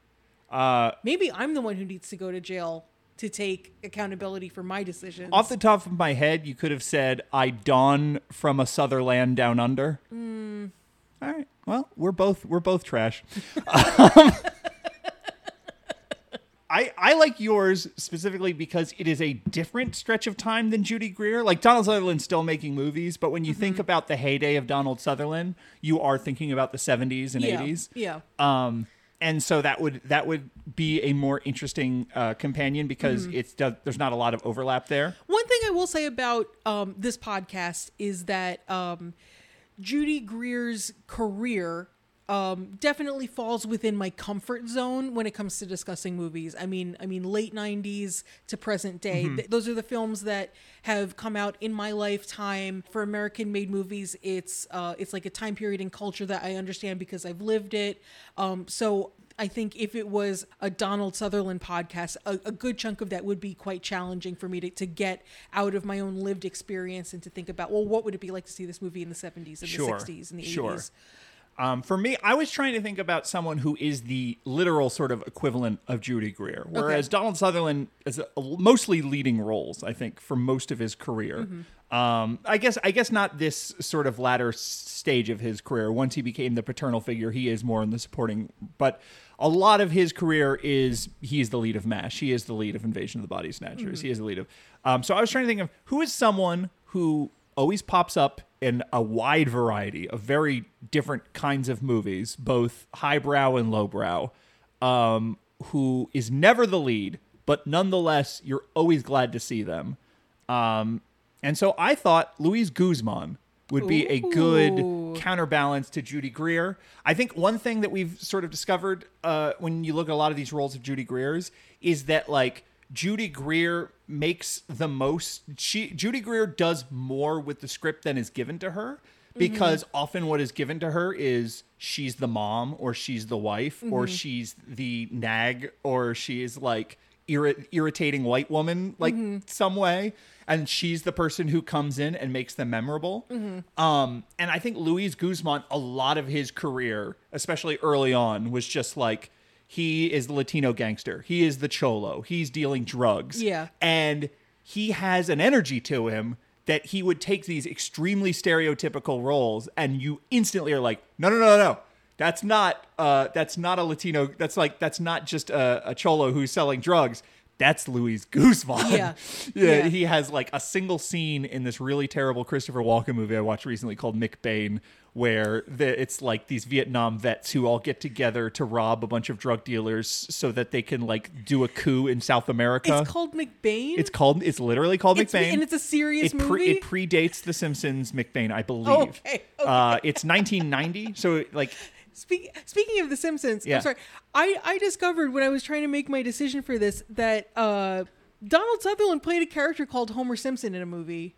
Uh, Maybe I'm the one who needs to go to jail to take accountability for my decisions. Off the top of my head, you could have said, I dawn from a southern land down under. Mm. All right. Well, we're both, we're both trash. um, I, I like yours specifically because it is a different stretch of time than Judy Greer. Like, Donald Sutherland's still making movies, but when you mm-hmm. think about the heyday of Donald Sutherland, you are thinking about the seventies and yeah. eighties. Yeah. Um, and so that would that would be a more interesting uh, companion because mm-hmm. it's does, there's not a lot of overlap there. One thing I will say about um, this podcast is that um, Judy Greer's career... Um, definitely falls within my comfort zone when it comes to discussing movies. I mean, I mean, late nineties to present day. Mm-hmm. Th- those are the films that have come out in my lifetime. For American-made movies, it's uh, it's like a time period in culture that I understand because I've lived it. Um, so I think if it was a Donald Sutherland podcast, a, a good chunk of that would be quite challenging for me to, to get out of my own lived experience and to think about, well, what would it be like to see this movie in the seventies and sure. the sixties and the sure. eighties? Um, for me, I was trying to think about someone who is the literal sort of equivalent of Judy Greer, whereas okay. Donald Sutherland is a, mostly leading roles, I think, for most of his career. Mm-hmm. Um, I guess I guess not this sort of latter stage of his career. Once he became the paternal figure, he is more in the supporting. But a lot of his career is he's the lead of MASH. He is the lead of Invasion of the Body Snatchers. Mm-hmm. He is the lead of... Um, so I was trying to think of who is someone who always pops up in a wide variety of very different kinds of movies, both highbrow and lowbrow, um, who is never the lead, but nonetheless, you're always glad to see them. Um, and so I thought Luis Guzman would be Ooh. a good counterbalance to Judy Greer. I think one thing that we've sort of discovered uh, when you look at a lot of these roles of Judy Greer's is that, like, Judy Greer makes the most... She, Judy Greer does more with the script than is given to her, because mm-hmm. often what is given to her is she's the mom, or she's the wife, mm-hmm. or she's the nag, or she is, like... Irri- irritating white woman, like mm-hmm. some way, and she's the person who comes in and makes them memorable. Mm-hmm. Um, and I think Luis Guzman, a lot of his career, especially early on, was just like, he is the Latino gangster, he is the cholo, he's dealing drugs, yeah, and he has an energy to him that he would take these extremely stereotypical roles, and you instantly are like, no, no, no, no. That's not uh, that's not a Latino. That's like that's not just a, a cholo who's selling drugs. That's Luis Guzman. Yeah. yeah, yeah. He has like a single scene in this really terrible Christopher Walken movie I watched recently called McBain, where the, it's like these Vietnam vets who all get together to rob a bunch of drug dealers so that they can like do a coup in South America. It's called McBain? It's called. It's literally called it's, McBain. And it's a serious it movie? Pre, it predates The Simpsons McBain, I believe. Oh, okay. okay. Uh, it's nineteen ninety, so like... Speaking speaking of The Simpsons, yeah. I'm sorry. I, I discovered when I was trying to make my decision for this that uh, Donald Sutherland played a character called Homer Simpson in a movie.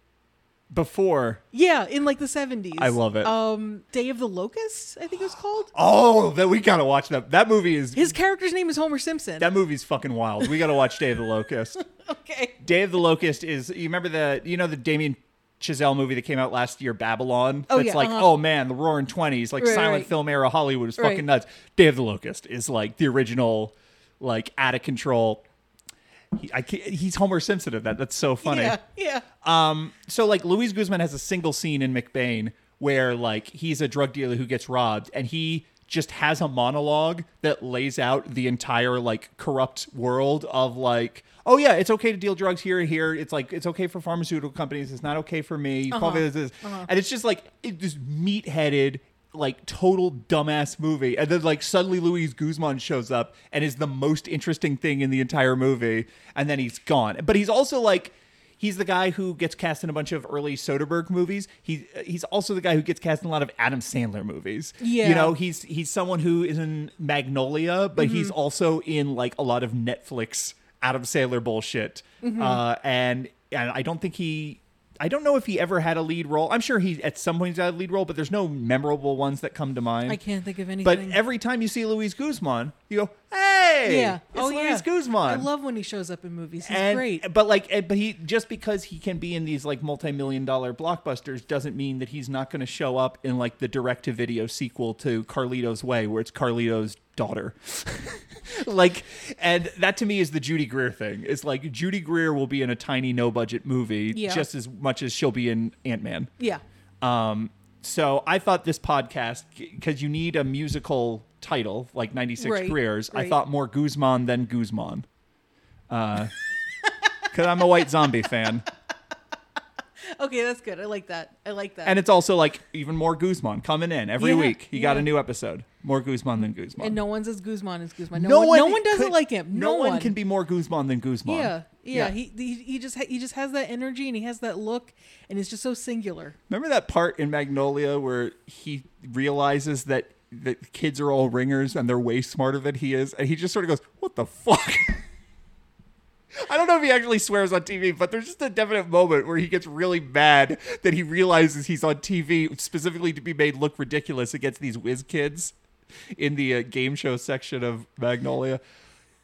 Before? Yeah, in like the seventies. I love it. Um, Day of the Locust, I think it was called. Oh, that we got to watch that. That movie is... His character's name is Homer Simpson. That movie's fucking wild. We got to watch Day of the Locust. Okay. Day of the Locust is... You remember the... You know the Damien... Chazelle movie that came out last year, Babylon. Oh, that's yeah, like, uh-huh. oh man, the roaring twenties, like right, silent right. film era Hollywood is fucking right. nuts. Day of the Locust is like the original, like out of control. He, I can't, he's Homer Simpson of that. That's so funny. Yeah, yeah. Um, so like Luis Guzman has a single scene in McBain where like he's a drug dealer who gets robbed, and he just has a monologue that lays out the entire like corrupt world of like, oh yeah, it's okay to deal drugs here and here. It's like, it's okay for pharmaceutical companies. It's not okay for me. You uh-huh. this, this. Uh-huh. And it's just like, it's this meat-headed, like total dumbass movie. And then like suddenly Luis Guzman shows up and is the most interesting thing in the entire movie. And then he's gone. But he's also like, he's the guy who gets cast in a bunch of early Soderbergh movies. He he's also the guy who gets cast in a lot of Adam Sandler movies. Yeah, you know, he's he's someone who is in Magnolia, but mm-hmm. he's also in like a lot of Netflix Adam Sandler bullshit. Mm-hmm. Uh, and and I don't think he, I don't know if he ever had a lead role. I'm sure he at some point he's had a lead role, but there's no memorable ones that come to mind. I can't think of anything. But every time you see Luis Guzman, you go, hey. Yeah, it's oh Luis yeah, Guzman. I love when he shows up in movies. He's and, great, but like, but he just because he can be in these like multi-million dollar blockbusters doesn't mean that he's not going to show up in like the direct-to-video sequel to Carlito's Way, where it's Carlito's daughter. Like, and that to me is the Judy Greer thing. It's like Judy Greer will be in a tiny, no-budget movie yeah. just as much as she'll be in Ant-Man. Yeah. Um. So I thought this podcast, because you need a musical title, like ninety-six right, careers, right. I thought more Guzman than Guzman. Because uh, I'm a White Zombie fan. Okay, that's good. I like that. I like that. And it's also like even more Guzman coming in every yeah, week. You yeah. got a new episode. More Guzman than Guzman. And no one's as Guzman as Guzman. No, no one, one, no one doesn't could, like him. No, no one can be more Guzman than Guzman. Yeah. Yeah, yeah. He, he he just ha- he just has that energy, and he has that look, and it's just so singular. Remember that part in Magnolia where he realizes that the kids are all ringers and they're way smarter than he is, and he just sort of goes, "What the fuck?" I don't know if he actually swears on T V, but there's just a definite moment where he gets really mad that he realizes he's on T V specifically to be made look ridiculous against these whiz kids in the uh, game show section of Magnolia.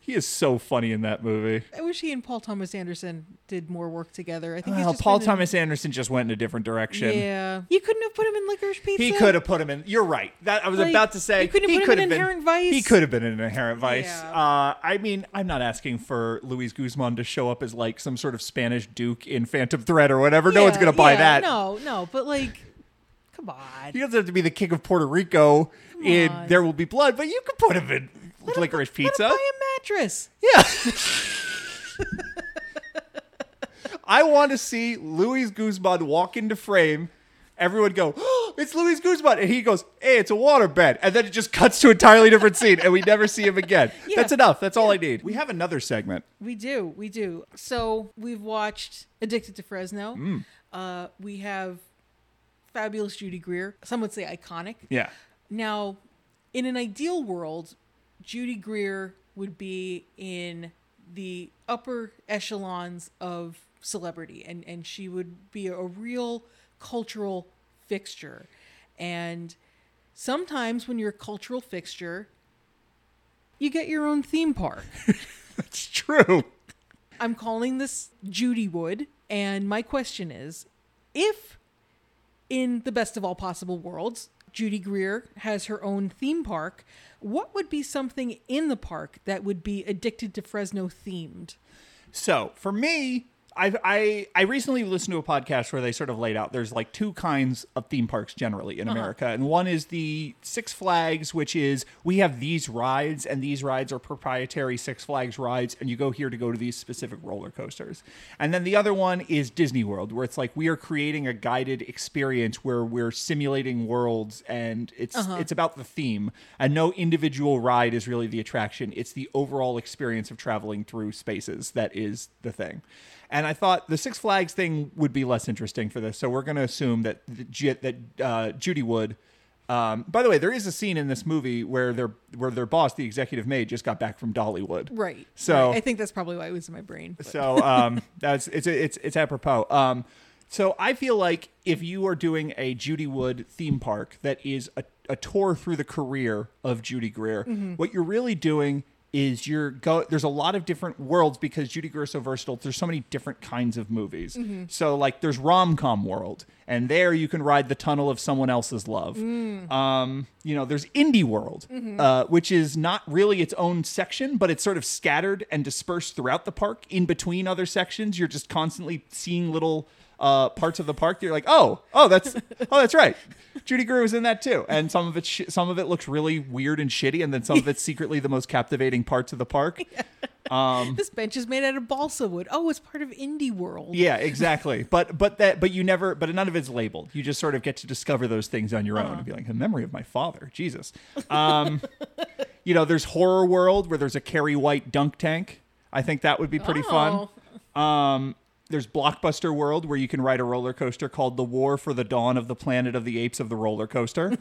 He is so funny in that movie. I wish he and Paul Thomas Anderson did more work together. I think well, just Paul Thomas in... Anderson just went in a different direction. Yeah, you couldn't have put him in Licorice Pizza. He could have put him in. You're right. That I was like, about to say. You couldn't have put could him in been, Inherent Vice. He could have been in Inherent Vice. Yeah. Uh, I mean, I'm not asking for Luis Guzman to show up as like some sort of Spanish Duke in Phantom Thread or whatever. Yeah, no one's gonna buy yeah, that. No, no, but like. Come on. He doesn't have to be the king of Puerto Rico in There Will Be Blood, but you could put him in let Licorice him, Pizza. Let him buy a mattress. Yeah. I want to see Luis Guzman walk into frame. Everyone go, oh, it's Luis Guzman. And he goes, hey, it's a waterbed. And then it just cuts to an entirely different scene, and we never see him again. Yeah. That's enough. That's yeah. all I need. We have another segment. We do. We do. So we've watched Addicted to Fresno. Mm. Uh, we have... fabulous Judy Greer. Some would say iconic. Yeah. Now, in an ideal world, Judy Greer would be in the upper echelons of celebrity, and, and she would be a real cultural fixture. And sometimes when you're a cultural fixture, you get your own theme park. That's true. I'm calling this Judy Wood. And my question is, if in the best of all possible worlds, Judy Greer has her own theme park, what would be something in the park that would be Addicted to Fresno themed? So for me, I've, I I recently listened to a podcast where they sort of laid out there's like two kinds of theme parks generally in uh-huh. America. And one is the Six Flags, which is we have these rides and these rides are proprietary Six Flags rides. And you go here to go to these specific roller coasters. And then the other one is Disney World, where it's like we are creating a guided experience where we're simulating worlds. And it's uh-huh. it's about the theme. And no individual ride is really the attraction. It's the overall experience of traveling through spaces that is the thing. And I thought the Six Flags thing would be less interesting for this. So we're going to assume that that uh, Judy Wood. Um, by the way, there is a scene in this movie where their where their boss, the executive maid, just got back from Dollywood. Right. So right. I think that's probably why it was in my brain. But. So um, that's it's it's it's apropos. Um, so I feel like if you are doing a Judy Wood theme park that is a, a tour through the career of Judy Greer, mm-hmm. what you're really doing. Is your go? There's a lot of different worlds because Judy Greer is so versatile. There's so many different kinds of movies. Mm-hmm. So like there's rom-com world, and there you can ride the tunnel of someone else's love. Mm. Um, you know, there's indie world, mm-hmm. uh, which is not really its own section, but it's sort of scattered and dispersed throughout the park. In between other sections, you're just constantly seeing little uh, parts of the park. You're like, oh, oh, that's oh, that's right. Judy Greer was in that too, and some of it sh- some of it looks really weird and shitty, and then some of it's secretly the most captivating parts of the park. Yeah. Um, this bench is made out of balsa wood. Oh, it's part of Indie World. Yeah, exactly. But but that but you never but none of it's labeled. You just sort of get to discover those things on your uh-huh. own and be like, a memory of my father. Jesus. Um, you know, there's Horror World where there's a Carrie White dunk tank. I think that would be pretty oh. fun. Um, There's Blockbuster World, where you can ride a roller coaster called The War for the Dawn of the Planet of the Apes of the Roller Coaster.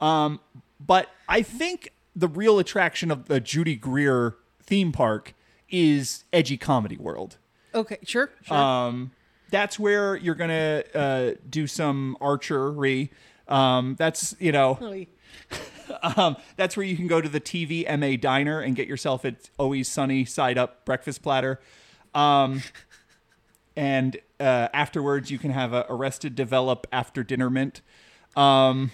um, but I think the real attraction of the Judy Greer theme park is Edgy Comedy World. Okay, sure. sure. Um, that's where you're going to uh, do some archery. Um, that's, you know... Um, that's where you can go to the T V M A Diner and get yourself an Always Sunny side-up breakfast platter. Um, and, uh, afterwards you can have a Arrested Develop after dinner mint. Um,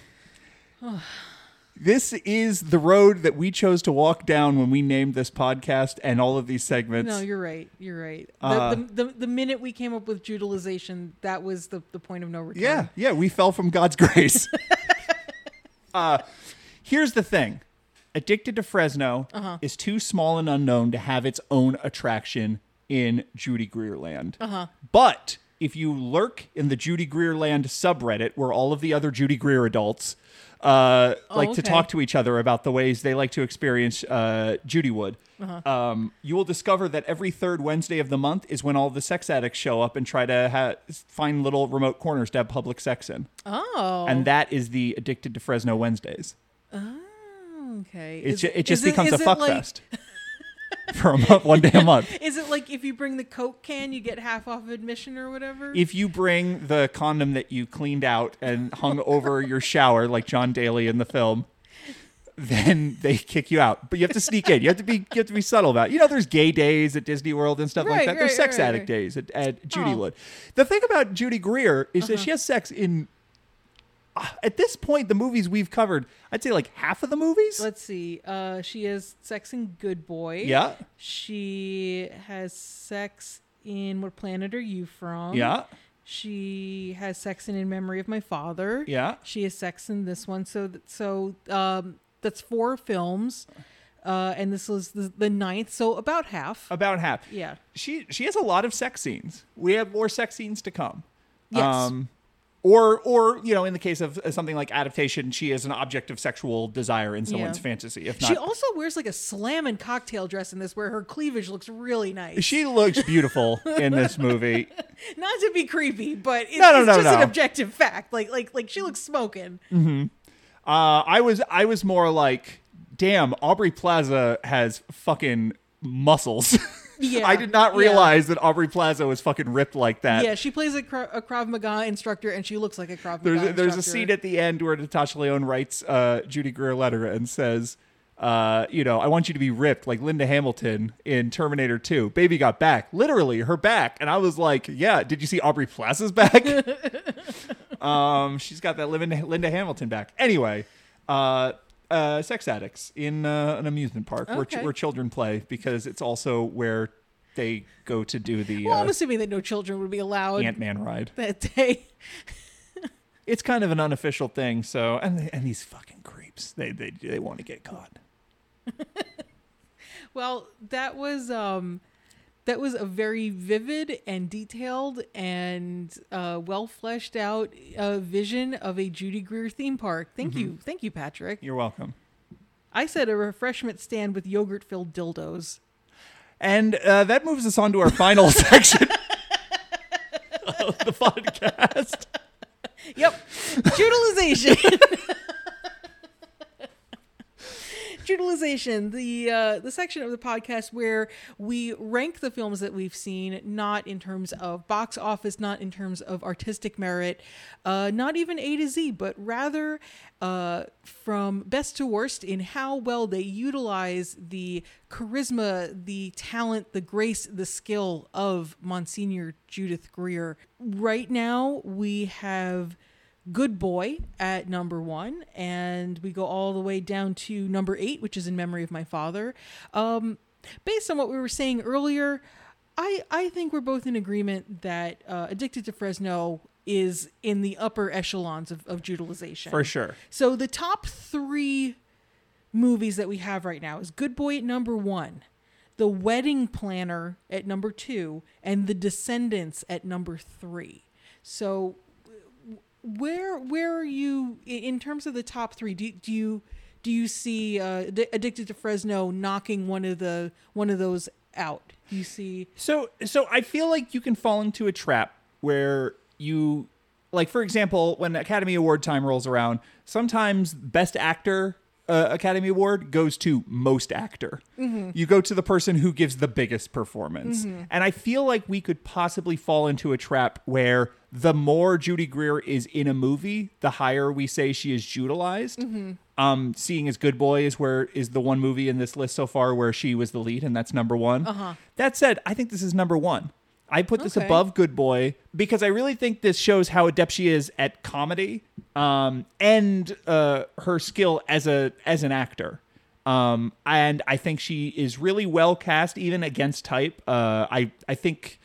this is the road that we chose to walk down when we named this podcast and all of these segments. No, you're right. You're right. The, uh, the, the, the minute we came up with judicialization, that was the, the point of no return. Yeah. Yeah. We fell from God's grace. uh, here's the thing. Addicted to Fresno uh-huh. is too small and unknown to have its own attraction in Judy Greer land. Uh-huh. But if you lurk in the Judy Greer land subreddit where all of the other Judy Greer adults uh, oh, like okay. to talk to each other about the ways they like to experience uh, Judy Wood, uh-huh. um, you will discover that every third Wednesday of the month is when all the sex addicts show up and try to ha- find little remote corners to have public sex in. Oh. And that is the Addicted to Fresno Wednesdays. Oh, okay. It, is, ju- it just it, becomes a fuck like- fest. For a month, one day a month. Is it like if you bring the Coke can, you get half off admission or whatever? If you bring the condom that you cleaned out and hung over your shower, like John Daly in the film, then they kick you out. But you have to sneak in. You have to be you have to be subtle about it. You know, there's gay days at Disney World and stuff right, like that. Right, there's sex right, addict right. days at, at Judy oh. Wood. The thing about Judy Greer is uh-huh. that she has sex in... At this point, the movies we've covered, I'd say like half of the movies. Let's see. Uh, she has sex in Good Boy. Yeah. She has sex in What Planet Are You From? Yeah. She has sex in In Memory of My Father. Yeah. She has sex in this one. So th- so um, that's four films. Uh, and this was the, the ninth. So about half. About half. Yeah. She, she has a lot of sex scenes. We have more sex scenes to come. Yes. Um, Or, or you know, in the case of something like Adaptation, she is an object of sexual desire in someone's yeah. fantasy. If not, she also wears like a slamming cocktail dress in this, where her cleavage looks really nice. She looks beautiful in this movie. Not to be creepy, but it's, no, no, it's no, just no. an objective fact. Like, like, like she looks smoking. Mm-hmm. Uh, I was, I was more like, damn, Aubrey Plaza has fucking muscles. Yeah, I did not realize yeah. that Aubrey Plaza was fucking ripped like that. Yeah, she plays a, Krav, a Krav Maga instructor, and she looks like a Krav Maga there's a, instructor. There's a scene at the end where Natasha Lyonne writes uh, Judy Greer a letter and says, uh, you know, I want you to be ripped like Linda Hamilton in Terminator two. Baby got back. Literally, her back. And I was like, yeah, did you see Aubrey Plaza's back? um, she's got that Linda Hamilton back. Anyway, uh... Uh, sex addicts in uh, an amusement park okay. where, ch- where children play, because it's also where they go to do the. Well, uh, I'm assuming that no children would be allowed. Ant-Man ride that day. It's kind of an unofficial thing, so and they, and these fucking creeps, they they they want to get caught. Well, that was um, that was a very vivid and detailed and uh, well fleshed out uh, vision of a Judy Greer theme park. Thank mm-hmm. you. Thank you, Patrick. You're welcome. I said a refreshment stand with yogurt-filled dildos. And uh, that moves us on to our final section of the podcast. Yep. Jutilization. Jutilization, the uh, the section of the podcast where we rank the films that we've seen, not in terms of box office, not in terms of artistic merit, uh, not even A to Z, but rather uh, from best to worst in how well they utilize the charisma, the talent, the grace, the skill of Monsignor Judith Greer. Right now, we have Good Boy at number one, and we go all the way down to number eight, which is In Memory of My Father. Um, based on what we were saying earlier, I, I think we're both in agreement that uh, Addicted to Fresno is in the upper echelons of, of jutilization. For sure. So the top three movies that we have right now is Good Boy at number one, The Wedding Planner at number two, and The Descendants at number three. So Where where are you in terms of the top three? Do, do you do you see uh, Addicted to Fresno knocking one of the one of those out? Do you see? So so I feel like you can fall into a trap where you, like, for example, when Academy Award time rolls around, sometimes Best Actor uh, Academy Award goes to Most Actor. Mm-hmm. You go to the person who gives the biggest performance, mm-hmm. and I feel like we could possibly fall into a trap where the more Judy Greer is in a movie, the higher we say she is utilized. Mm-hmm. Um, seeing as Good Boy is where is the one movie in this list so far where she was the lead, and that's number one. Uh-huh. That said, I think this is number one. I put this okay. above Good Boy because I really think this shows how adept she is at comedy um, and uh, her skill as a as an actor. Um, and I think she is really well cast, even against type. Uh, I I think.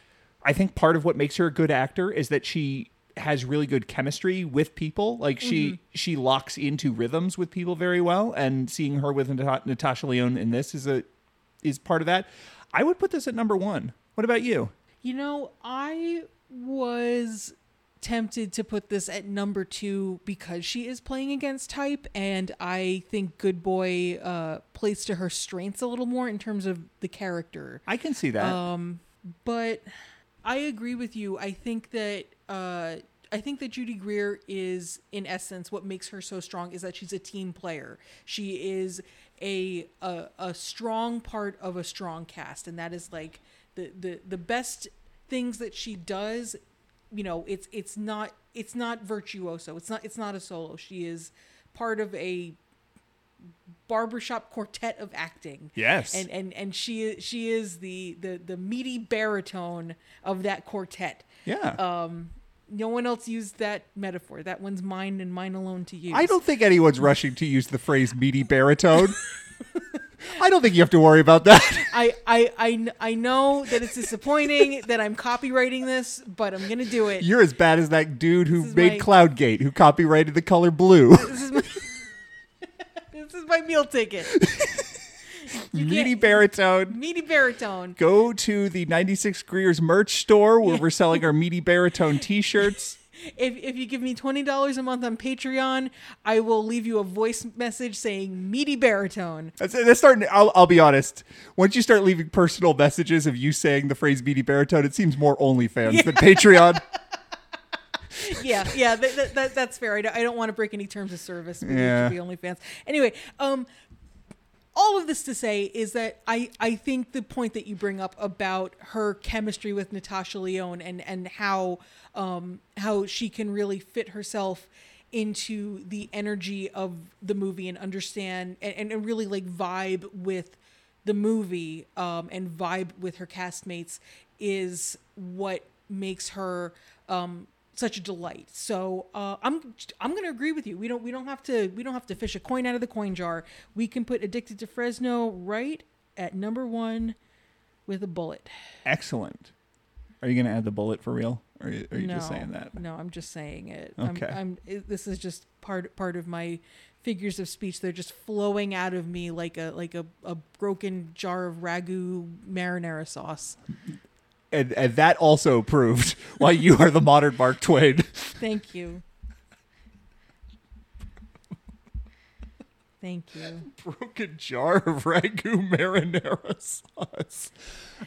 I think part of what makes her a good actor is that she has really good chemistry with people. Like she, mm-hmm. she locks into rhythms with people very well. And seeing her with Nat- Natasha Lyonne in this is a, is part of that. I would put this at number one. What about you? You know, I was tempted to put this at number two because she is playing against type. And I think Good Boy uh, plays to her strengths a little more in terms of the character. I can see that. Um, but I agree with you. I think that uh, I think that Judy Greer is, in essence, what makes her so strong is that she's a team player. She is a a, a strong part of a strong cast, and that is like the, the, the best things that she does. You know, it's it's not it's not virtuoso. It's not it's not a solo. She is part of a barbershop quartet of acting. Yes. And and and she she is the the the meaty baritone of that quartet. Yeah. Um no one else used that metaphor. That one's mine and mine alone to use. I don't think anyone's rushing to use the phrase meaty baritone. I don't think you have to worry about that. I, I, I, I know that it's disappointing that I'm copywriting this, but I'm going to do it. You're as bad as that dude who made my... Cloudgate, who copyrighted the color blue. This is my... This is my meal ticket. Meaty baritone. Meaty baritone. Go to the ninety-six Greer's merch store where we're selling our Meaty Baritone t-shirts. If if you give me twenty dollars a month on Patreon, I will leave you a voice message saying meaty baritone. That's, that's starting to, I'll, I'll be honest. Once you start leaving personal messages of you saying the phrase meaty baritone, it seems more OnlyFans yeah. than Patreon. yeah, yeah, that, that, that, that's fair. I don't, I don't want to break any terms of service. Maybe yeah. it should be OnlyFans. Anyway, um, all of this to say is that I, I think the point that you bring up about her chemistry with Natasha Lyonne and and how um how she can really fit herself into the energy of the movie and understand and, and really like vibe with the movie um and vibe with her castmates is what makes her um such a delight. So uh, I'm I'm going to agree with you. We don't we don't have to we don't have to fish a coin out of the coin jar. We can put Addicted to Fresno right at number one with a bullet. Excellent. Are you going to add the bullet for real? Or are you, are you no, just saying that? No, I'm just saying it. Okay. I'm, I'm, this is just part part of my figures of speech. They're just flowing out of me like a like a, a broken jar of ragu marinara sauce. And, and that also proved why you are the modern Mark Twain. Thank you. Thank you. Broken jar of ragu marinara sauce.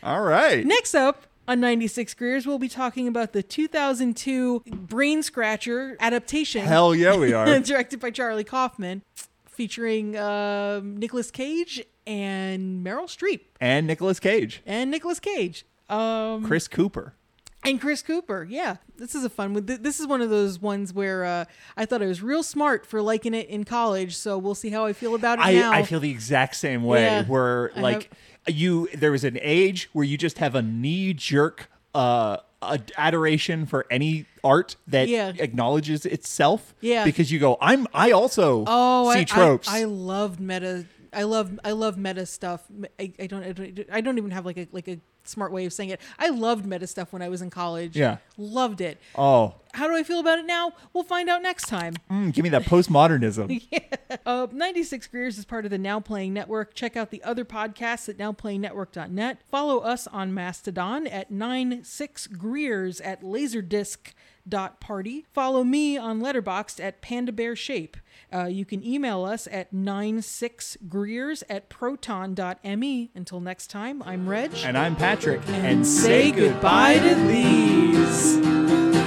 All right. Next up on ninety-six Greers, we'll be talking about the two thousand two Brain Scratcher adaptation. Hell yeah, we are. Directed by Charlie Kaufman, featuring uh, Nicolas Cage and Meryl Streep. And Nicolas Cage. And Nicolas Cage. Um, Chris Cooper and Chris Cooper. Yeah, this is a fun one. This is one of those ones where uh, I thought I was real smart for liking it in college. So we'll see how I feel about it I, now. I feel the exact same way yeah, where like you, there was an age where you just have a knee jerk uh, adoration for any art that yeah. acknowledges itself. Yeah. Because you go, I'm, I also oh, see I, tropes. I, I loved meta. I love, I love meta stuff. I, I don't, I don't, I don't even have like a, like a, smart way of saying it. I loved meta stuff when I was in college. Yeah. Loved it. Oh. How do I feel about it now? We'll find out next time. Mm, give me that postmodernism. yeah. uh, ninety-six Greers is part of the Now Playing Network. Check out the other podcasts at now playing network dot net. Follow us on Mastodon at ninety-six Greers at laserdisc dot party. Follow me on Letterboxd at Panda Bear Shape. Uh, you can email us at ninety-six Greers at proton dot me. Until next time, I'm Reg. And I'm Patrick. And, and say goodbye, goodbye to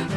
these.